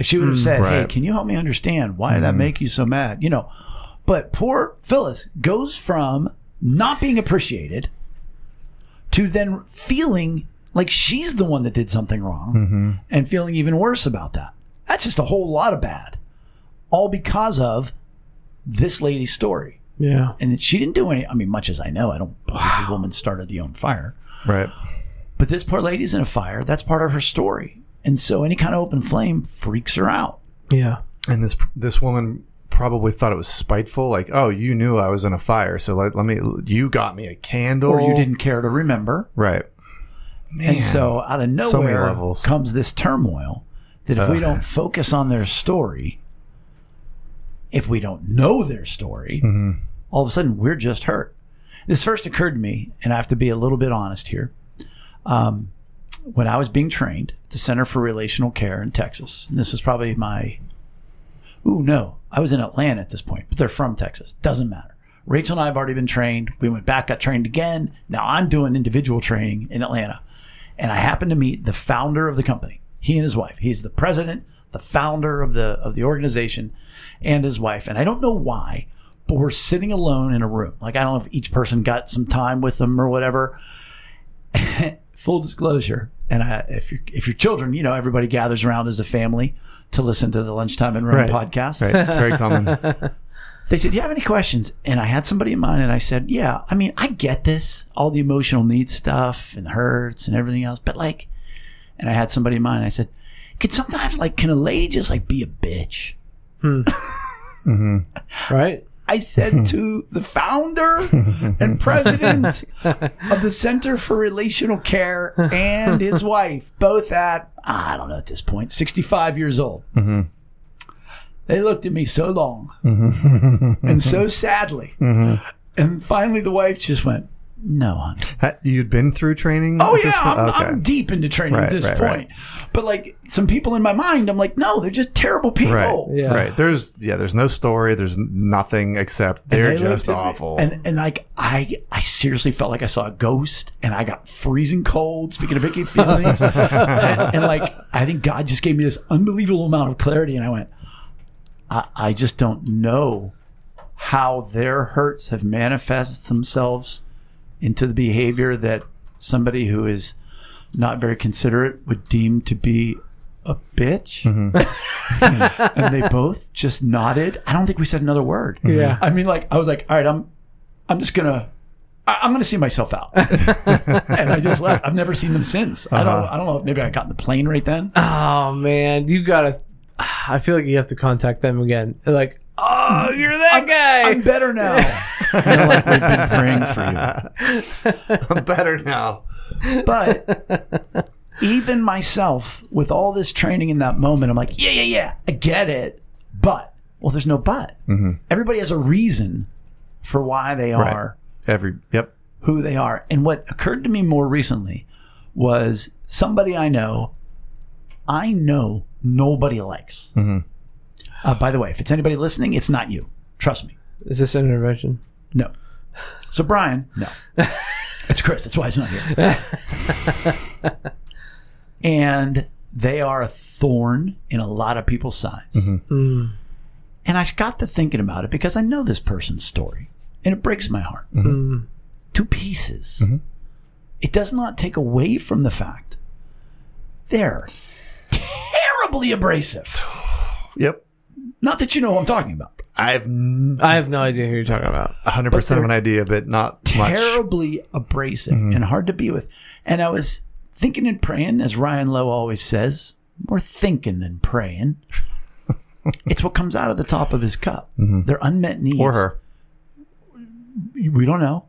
If she would have said, hey, can you help me understand why did that make you so mad? You know, but poor Phyllis goes from not being appreciated to then feeling like she's the one that did something wrong and feeling even worse about that. That's just a whole lot of bad, all because of this lady's story. Yeah. And she didn't do any, I mean, much as I know, I don't believe the woman started the own fire. Right. But this poor lady's in a fire. That's part of her story. And so any kind of open flame freaks her out. Yeah. And this woman probably thought it was spiteful. Like, oh, you knew I was in a fire. So you got me a candle. Or you didn't care to remember. Right. Man. And so out of nowhere comes this turmoil that if we don't focus on their story, if we don't know their story, all of a sudden we're just hurt. This first occurred to me, and I have to be a little bit honest here. When I was being trained at the Center for Relational Care in Texas, and this was probably I was in Atlanta at this point, but they're from Texas. Doesn't matter. Rachel and I have already been trained. We went back, got trained again. Now I'm doing individual training in Atlanta. And I happened to meet the founder of the company, he and his wife. He's the president, the founder of the organization, and his wife. And I don't know why, but we're sitting alone in a room. Like, I don't know if each person got some time with them or whatever. Full disclosure. And if you're children, you know, everybody gathers around as a family to listen to the Lunchtime and Run podcast. Right. It's very common. They said, do you have any questions? And I had somebody in mind, and I said, yeah, I mean, I get this, all the emotional needs stuff and hurts and everything else. But like, and I had somebody in mind, and I said, can a lady just like be a bitch? Mm-hmm. Right. I said to the founder and president of the Center for Relational Care and his wife, both at, I don't know at this point, 65 years old. Mm-hmm. They looked at me so long and so sadly. Mm-hmm. And finally the wife just went, no, honey. You'd been through training? Oh, yeah. I'm deep into training at this point. Right. But like some people in my mind, I'm like, no, they're just terrible people. Right. Yeah. Right. There's no story. There's nothing except they're just awful. And like, I seriously felt like I saw a ghost, and I got freezing cold, speaking of icky feelings. and like, I think God just gave me this unbelievable amount of clarity. And I went, I just don't know how their hurts have manifested themselves into the behavior that somebody who is not very considerate would deem to be a bitch. Mm-hmm. And they both just nodded. I don't think we said another word. Mm-hmm. Yeah. I mean, like, I was like, all right, I'm just going to, I'm going to see myself out. And I just left. I've never seen them since. Uh-huh. I don't know if maybe I got in the plane right then. Oh man, I feel like you have to contact them again. Like, oh, you're that guy. I'm better now. You're like, we've been praying for you. I'm better now. But even myself, with all this training in that moment, I'm like, yeah, I get it. But, well, there's no but. Mm-hmm. Everybody has a reason for why they are who they are. And what occurred to me more recently was somebody I know nobody likes. Mm-hmm. By the way, if it's anybody listening, it's not you. Trust me. Is this an intervention? No. So Brian, no. It's Chris. That's why he's not here. And they are a thorn in a lot of people's sides. Mm-hmm. Mm. And I got to thinking about it because I know this person's story, and it breaks my heart. Mm-hmm. To pieces. Mm-hmm. It does not take away from the fact they're terribly abrasive. Yep. Not that you know who I'm talking about. I have no idea who you're talking about. 100% of an idea, but not terribly much. Abrasive mm-hmm. and hard to be with. And I was thinking and praying, as Ryan Lowe always says, more thinking than praying. It's what comes out of the top of his cup. Mm-hmm. Their unmet needs. Or her. We don't know.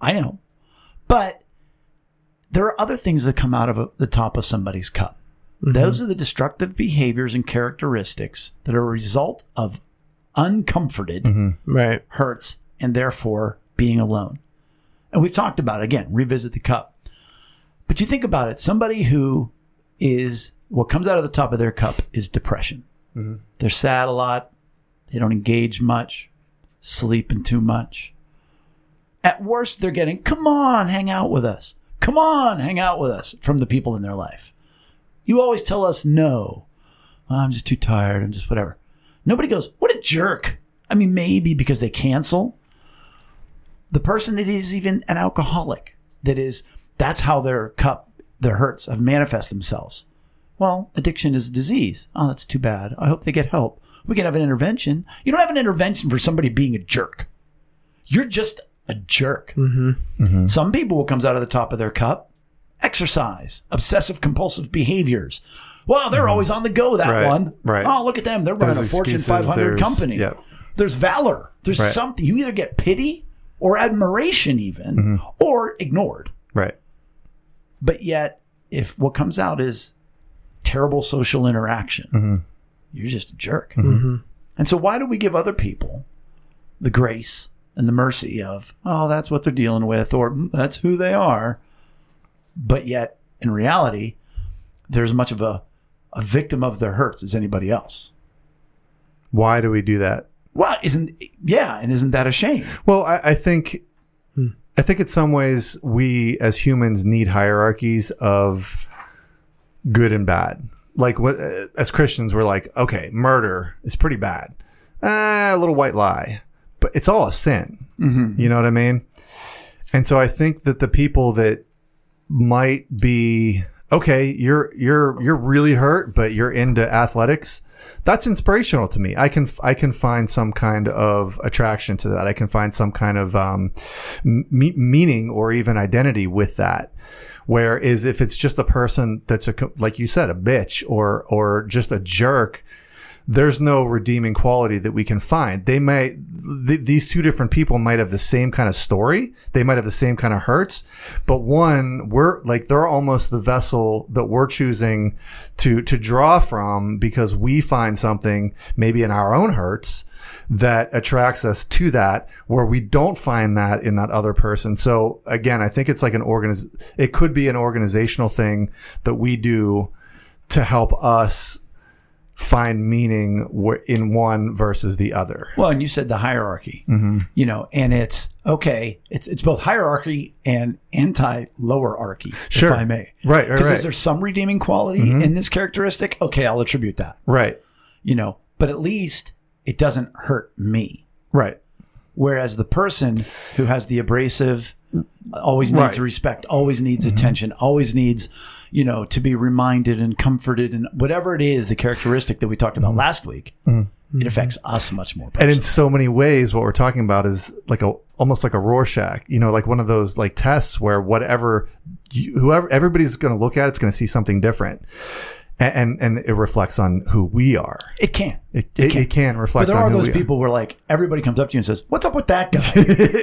I know. But there are other things that come out of the top of somebody's cup. Mm-hmm. Those are the destructive behaviors and characteristics that are a result of uncomforted mm-hmm. right. hurts and therefore being alone. And we've talked about it. Again, revisit the cup. But you think about it. Somebody who is, what comes out of the top of their cup is depression. Mm-hmm. They're sad a lot. They don't engage much, sleeping too much. At worst, they're getting, come on, hang out with us. Come on, hang out with us from the people in their life. You always tell us no. Oh, I'm just too tired. I'm just whatever. Nobody goes, what a jerk. I mean, maybe because they cancel. The person that is even an alcoholic, that's how their hurts have manifest themselves. Well, addiction is a disease. Oh, that's too bad. I hope they get help. We can have an intervention. You don't have an intervention for somebody being a jerk. You're just a jerk. Mm-hmm. Mm-hmm. Some people, what comes out of the top of their cup, exercise, obsessive compulsive behaviors. Well, they're always on the go, that right, one. Right. Oh, look at them. They're running a Fortune 500 company. Yep. There's valor. There's something. You either get pity or admiration even, mm-hmm. or ignored. Right. But yet, if what comes out is terrible social interaction, mm-hmm. you're just a jerk. Mm-hmm. And so why do we give other people the grace and the mercy of, oh, that's what they're dealing with, or that's who they are? But yet, in reality, they're as much of a victim of their hurts as anybody else. Why do we do that? Well, isn't that a shame? Well, I think in some ways we as humans need hierarchies of good and bad. Like what as Christians we're like, okay, murder is pretty bad. A little white lie, but it's all a sin. Mm-hmm. You know what I mean? And so I think that the people that might be okay, you're really hurt, but you're into athletics. That's inspirational to me. I can find some kind of attraction to that. I can find some kind of meaning or even identity with that. Whereas if it's just a person that's like you said, a bitch or just a jerk, there's no redeeming quality that we can find. They might these two different people might have the same kind of story. They might have the same kind of hurts, but one we're like they're almost the vessel that we're choosing to draw from because we find something maybe in our own hurts that attracts us to that where we don't find that in that other person. So again, I think it's like it could be an organizational thing that we do to help us find meaning in one versus the other. Well, and you said the hierarchy, mm-hmm. you know, and it's okay. It's both hierarchy and anti-lowerarchy, sure. if I may. Right. Because is there some redeeming quality mm-hmm. in this characteristic? Okay, I'll attribute that. Right. You know, but at least it doesn't hurt me. Right. Whereas the person who has the abrasive always needs right. respect, always needs mm-hmm. attention, always needs, you know, to be reminded and comforted and whatever it is, the characteristic that we talked about mm-hmm. last week, mm-hmm. it affects us much more personally. And in so many ways, what we're talking about is like almost like a Rorschach, you know, like one of those like tests where whoever everybody's going to look at, it's going to see something different. And it reflects on who we are. It can. It can reflect on who we are. But there are those people where like everybody comes up to you and says, "What's up with that guy?"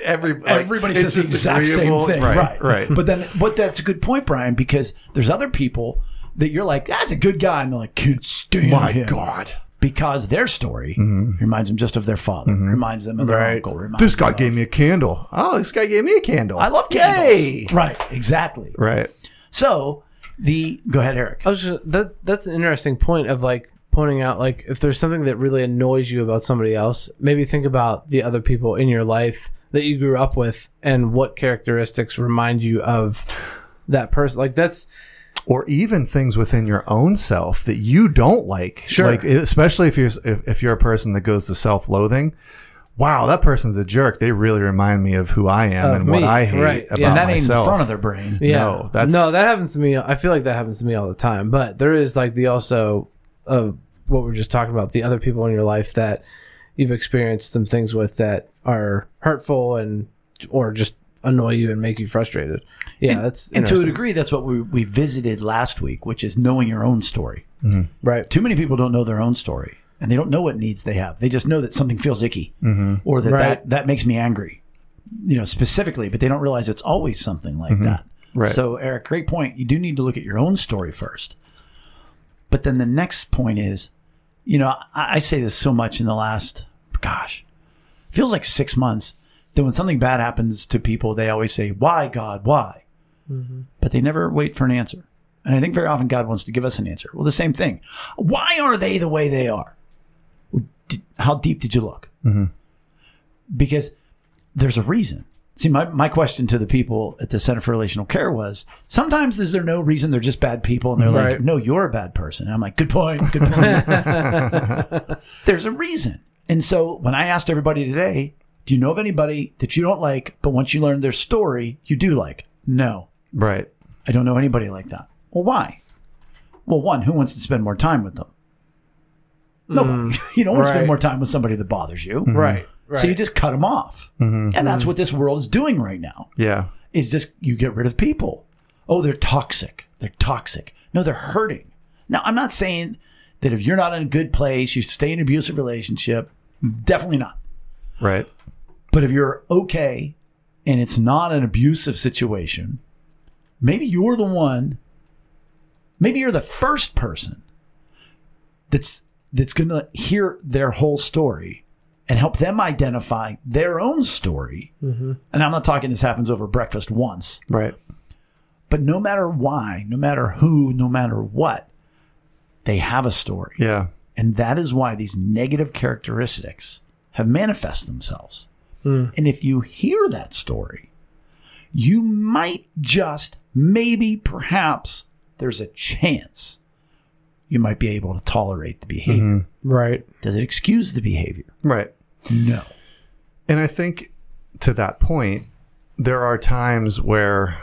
Everybody says the exact same thing. Right. But that's a good point, Brian, because there's other people that you're like, "That's a good guy," and they're like, "Can't stand him." My God. Because their story mm-hmm. reminds them just of their father, mm-hmm. reminds them of their right. uncle. This guy gave me a candle. Oh, this guy gave me a candle. I love candles. Yay. Right. Exactly. Right. So. Go ahead, Eric. That's an interesting point of like pointing out like if there's something that really annoys you about somebody else, maybe think about the other people in your life that you grew up with and what characteristics remind you of that person. Like that's or even things within your own self that you don't like. Sure. Like especially if you're a person that goes to self-loathing. Wow, that person's a jerk. They really remind me of who I am and what I hate right. about myself. Yeah, and that ain't in front of their brain. Yeah. No, that happens to me. I feel like that happens to me all the time. But there is like the also of what we're just talking about, the other people in your life that you've experienced some things with that are hurtful and or just annoy you and make you frustrated. Yeah, that's and to a degree, that's what we visited last week, which is knowing your own story. Mm-hmm. Right. Too many people don't know their own story. And they don't know what needs they have. They just know that something feels icky mm-hmm. or that, right. that makes me angry, you know, specifically, but they don't realize it's always something like mm-hmm. that. Right. So Eric, great point. You do need to look at your own story first. But then the next point is, you know, I say this so much in the last, feels like 6 months that when something bad happens to people, they always say, "Why, God, why?" Mm-hmm. But they never wait for an answer. And I think very often God wants to give us an answer. Well, the same thing. Why are they the way they are? How deep did you look? Mm-hmm. Because there's a reason. See, my question to the people at the Center for Relational Care was, sometimes is there no reason? They're just bad people. And they're right. like, "No, you're a bad person." And I'm like, good point. There's a reason. And so when I asked everybody today, do you know of anybody that you don't like, but once you learn their story, you do like? No. Right. I don't know anybody like that. Well, why? Well, one, who wants to spend more time with them? Nobody. You don't want right. to spend more time with somebody that bothers you. Mm-hmm. Right. So you just cut them off. Mm-hmm. And that's what this world is doing right now. Yeah. Is just you get rid of people. Oh, they're toxic. They're toxic. No, they're hurting. Now, I'm not saying that if you're not in a good place, you stay in an abusive relationship. Definitely not. Right. But if you're okay and it's not an abusive situation, maybe you're the one. Maybe you're the first person that's going to hear their whole story and help them identify their own story. Mm-hmm. And I'm not talking this happens over breakfast once. Right. But no matter why, no matter who, no matter what, they have a story. Yeah. And that is why these negative characteristics have manifest themselves. Mm. And if you hear that story, you might just maybe perhaps there's a chance you might be able to tolerate the behavior. Mm-hmm. Right. Does it excuse the behavior? Right. No. And I think to that point, there are times where,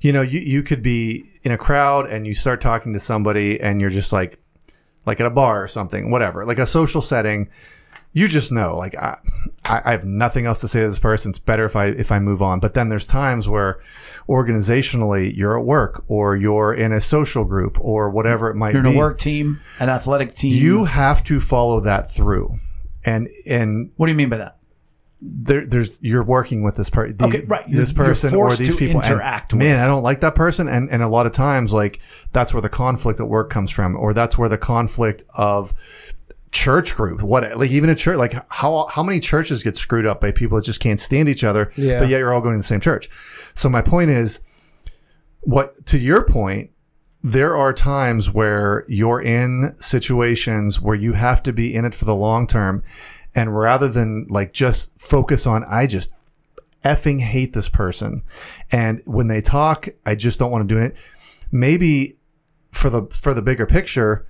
you know, you could be in a crowd and you start talking to somebody and you're just like at a bar or something, whatever, like a social setting. You just know, like, I have nothing else to say to this person. It's better if I move on. But then there's times where organizationally you're at work or you're in a social group or whatever it might be. You're in a work team, an athletic team. You have to follow that through. And what do you mean by that? There's you're working with this person, okay, right. This person or these people interact. And, with. Man, I don't like that person. And a lot of times, like, that's where the conflict at work comes from, or that's where the conflict of church group, what, like, even a church, like how many churches get screwed up by people that just can't stand each other, yeah. But yet you're all going to the same church. So my point is, what, to your point, there are times where you're in situations where you have to be in it for the long term, and rather than like just focus on, I just effing hate this person, and when they talk, I just don't want to do it. Maybe for the bigger picture,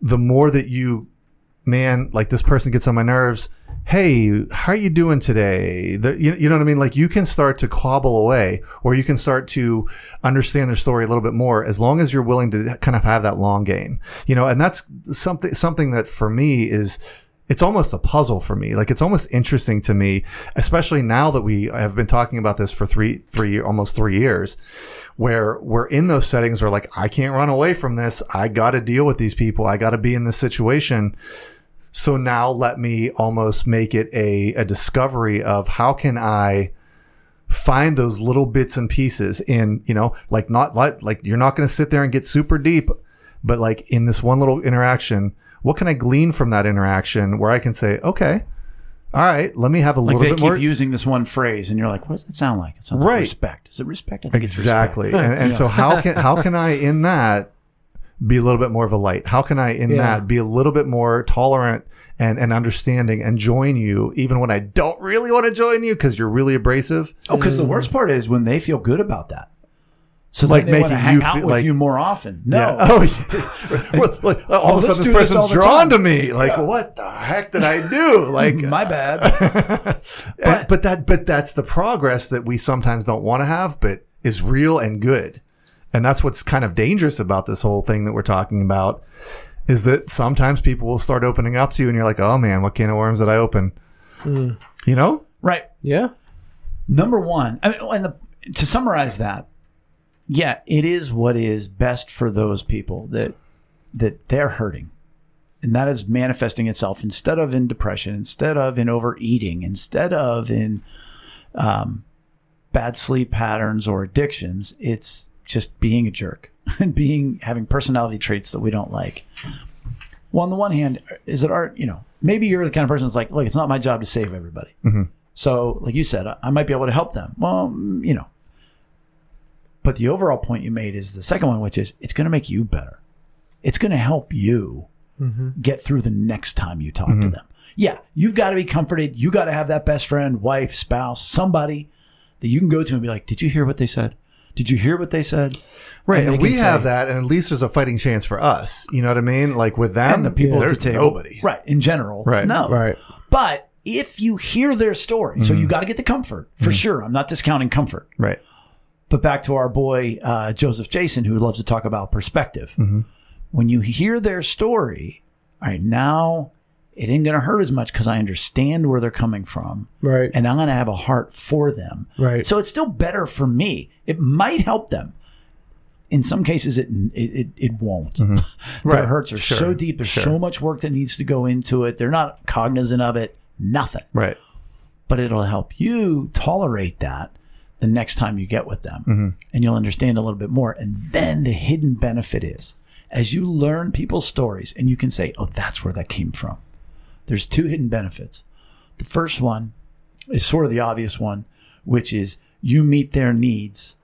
the more that you, man, like, this person gets on my nerves. Hey, how are you doing today? You know what I mean? Like, you can start to cobble away, or you can start to understand their story a little bit more, as long as you're willing to kind of have that long game, you know. And that's something that for me is, it's almost a puzzle for me. Like, it's almost interesting to me, especially now that we have been talking about this for almost 3 years, where we're in those settings where, like, I can't run away from this. I got to deal with these people. I got to be in this situation. So now let me almost make it a discovery of how can I find those little bits and pieces in, you know, like, not like you're not going to sit there and get super deep, but like in this one little interaction, what can I glean from that interaction where I can say, okay, all right, let me have a little bit more. They keep using this one phrase, and you're like, what does it sound like? It sounds like respect. Is it respect? I think exactly. It's respect. And so how can I in that be a little bit more of a light? How can I in that be a little bit more tolerant and understanding and join you even when I don't really want to join you because you're really abrasive? Oh, because the worst part is when they feel good about that. So like they want to hang out with you more often. No. Yeah. All of a sudden this person's drawn to me. Like, what the heck did I do? Like, my bad. But that's the progress that we sometimes don't want to have, but is real and good. And that's what's kind of dangerous about this whole thing that we're talking about, is that sometimes people will start opening up to you and you're like, oh man, what can of worms did I open? Mm. You know? Right. Yeah. Number one. I mean, and to summarize that, yeah, it is what is best for those people that they're hurting. And that is manifesting itself instead of in depression, instead of in overeating, instead of in bad sleep patterns or addictions. It's just being a jerk and having personality traits that we don't like. Well, on the one hand, is it art? You know, maybe you're the kind of person that's like, look, it's not my job to save everybody. Mm-hmm. So like you said, I might be able to help them. Well, you know. But the overall point you made is the second one, which is it's going to make you better. It's going to help you get through the next time you talk to them. Yeah, you've got to be comforted. You got to have that best friend, wife, spouse, somebody that you can go to and be like, did you hear what they said? Did you hear what they said? Right, and we have that, and at least there's a fighting chance for us. You know what I mean? Like with them, and the people at the table, nobody. Right, in general, right. No. Right. But if you hear their story, so you got to get the comfort, for sure. I'm not discounting comfort. Right. But back to our boy, Joseph Jason, who loves to talk about perspective. Mm-hmm. When you hear their story, all right, now it ain't going to hurt as much because I understand where they're coming from. Right. And I'm going to have a heart for them. Right. So it's still better for me. It might help them. In some cases, it won't. Mm-hmm. Right. Their hurts are so deep. There's so much work that needs to go into it. They're not cognizant of it. Nothing. Right. But it'll help you tolerate that the next time you get with them, and you'll understand a little bit more. And then the hidden benefit is, as you learn people's stories and you can say, oh, that's where that came from. There's two hidden benefits. The first one is sort of the obvious one, which is you meet their needs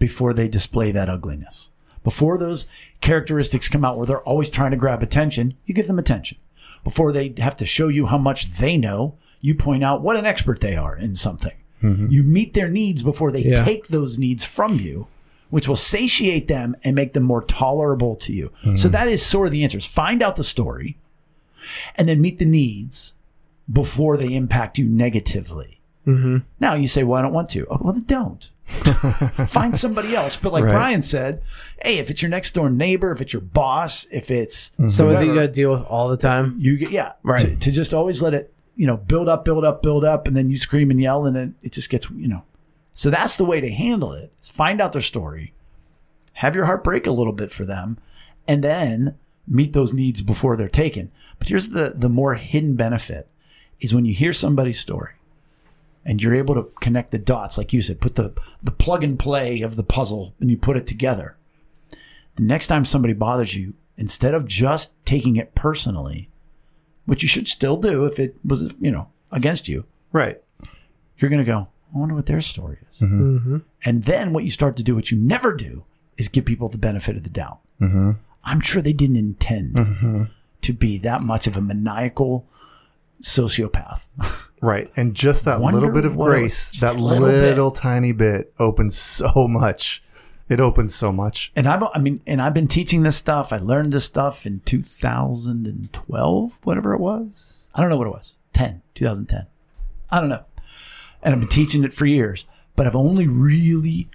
before they display that ugliness. Before those characteristics come out where they're always trying to grab attention, you give them attention. before they have to show you how much they know, you point out what an expert they are in something. Mm-hmm. You meet their needs before they take those needs from you, which will satiate them and make them more tolerable to you. Mm-hmm. So that is sort of the answer. Is find out the story and then meet the needs before they impact you negatively. Mm-hmm. Now you say, well, I don't want to. Oh, well, then don't. Find somebody else. But like Brian said, hey, if it's your next door neighbor, if it's your boss, if it's someone that you got to deal with all the time, you get to just always let it, you know, build up, and then you scream and yell, and then it just gets, you know. So that's the way to handle it. Is find out their story, have your heart break a little bit for them, and then meet those needs before they're taken. But here's the more hidden benefit is when you hear somebody's story and you're able to connect the dots, like you said, put the plug and play of the puzzle and you put it together. The next time somebody bothers you, instead of just taking it personally, which you should still do if it was, you know, against you. Right. You're going to go, I wonder what their story is. Mm-hmm. Mm-hmm. And then what you start to do, what you never do, is give people the benefit of the doubt. Mm-hmm. I'm sure they didn't intend to be that much of a maniacal sociopath. Right. And just that little bit of grace, that little tiny bit opens so much. It opens so much. And I've been teaching this stuff. I learned this stuff in 2012, whatever it was. I don't know what it was. 2010. I don't know. And I've been teaching it for years, but I've only really,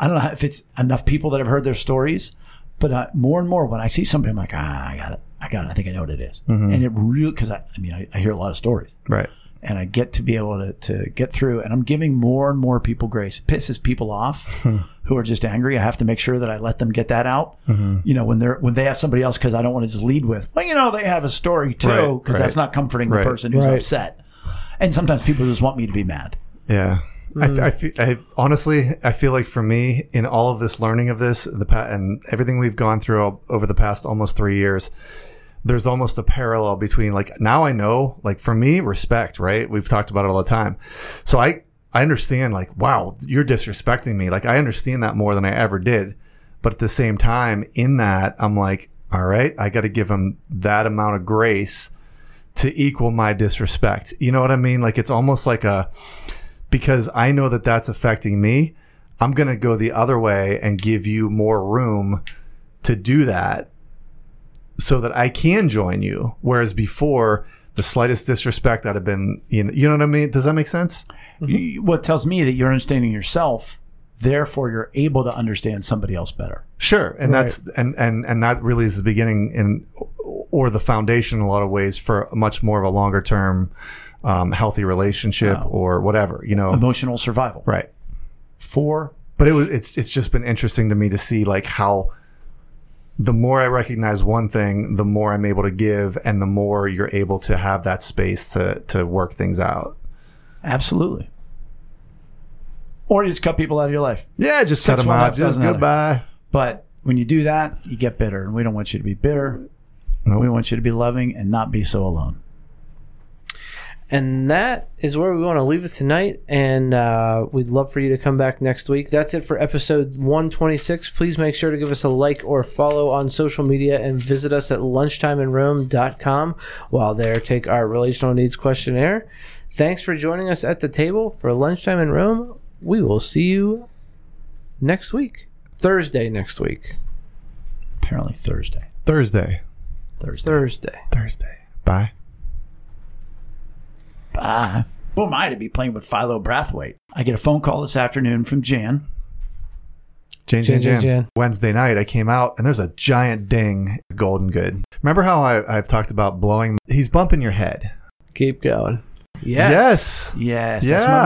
I don't know if it's enough people that have heard their stories, but more and more when I see somebody, I'm like, I got it. I think I know what it is. Mm-hmm. And it really, because I hear a lot of stories. Right. And I get to be able to get through, and I'm giving more and more people grace. It pisses people off who are just angry. I have to make sure that I let them get that out. Mm-hmm. You know, when they have somebody else, because I don't want to just lead with, well, you know, they have a story too, because that's not comforting the person who's upset. And sometimes people just want me to be mad. Yeah. I feel like for me, in all of this learning of this and everything we've gone through over the past almost 3 years, there's almost a parallel between, like, now I know, like, for me, respect, right? We've talked about it all the time. So I understand, like, wow, you're disrespecting me. Like, I understand that more than I ever did. But at the same time, in that, I'm like, all right, I got to give him that amount of grace to equal my disrespect. You know what I mean? Like, it's almost like because I know that that's affecting me, I'm going to go the other way and give you more room to do that so that I can join you. Whereas before, the slightest disrespect, I'd have been, you know what I mean? Does that make sense? Mm-hmm. Well, it tells me that you're understanding yourself, therefore you're able to understand somebody else better. Sure. And that's, and that really is the beginning or the foundation in a lot of ways for much more of a longer term healthy relationship or whatever, you know, emotional survival. Right. But it's just been interesting to me to see, like, how the more I recognize one thing, the more I'm able to give, and the more you're able to have that space to work things out. Absolutely. Or you just cut people out of your life. Yeah, just cut them out. Just goodbye. But when you do that, you get bitter, and we don't want you to be bitter. Nope. We want you to be loving and not be so alone. And that is where we want to leave it tonight. And we'd love for you to come back next week. That's it for episode 126. Please make sure to give us a like or follow on social media, and visit us at lunchtimeinrome.com. While there, take our relational needs questionnaire. Thanks for joining us at the table for Lunchtime in Rome. We will see you next week. Thursday next week. Apparently Thursday. Thursday. Bye. Who am I to be playing with Philo Brathwaite? I get a phone call this afternoon from Jan. Jan. Wednesday night, I came out, and there's a giant ding. Golden good. Remember how I've talked about blowing? He's bumping your head. Keep going. Yes. That's my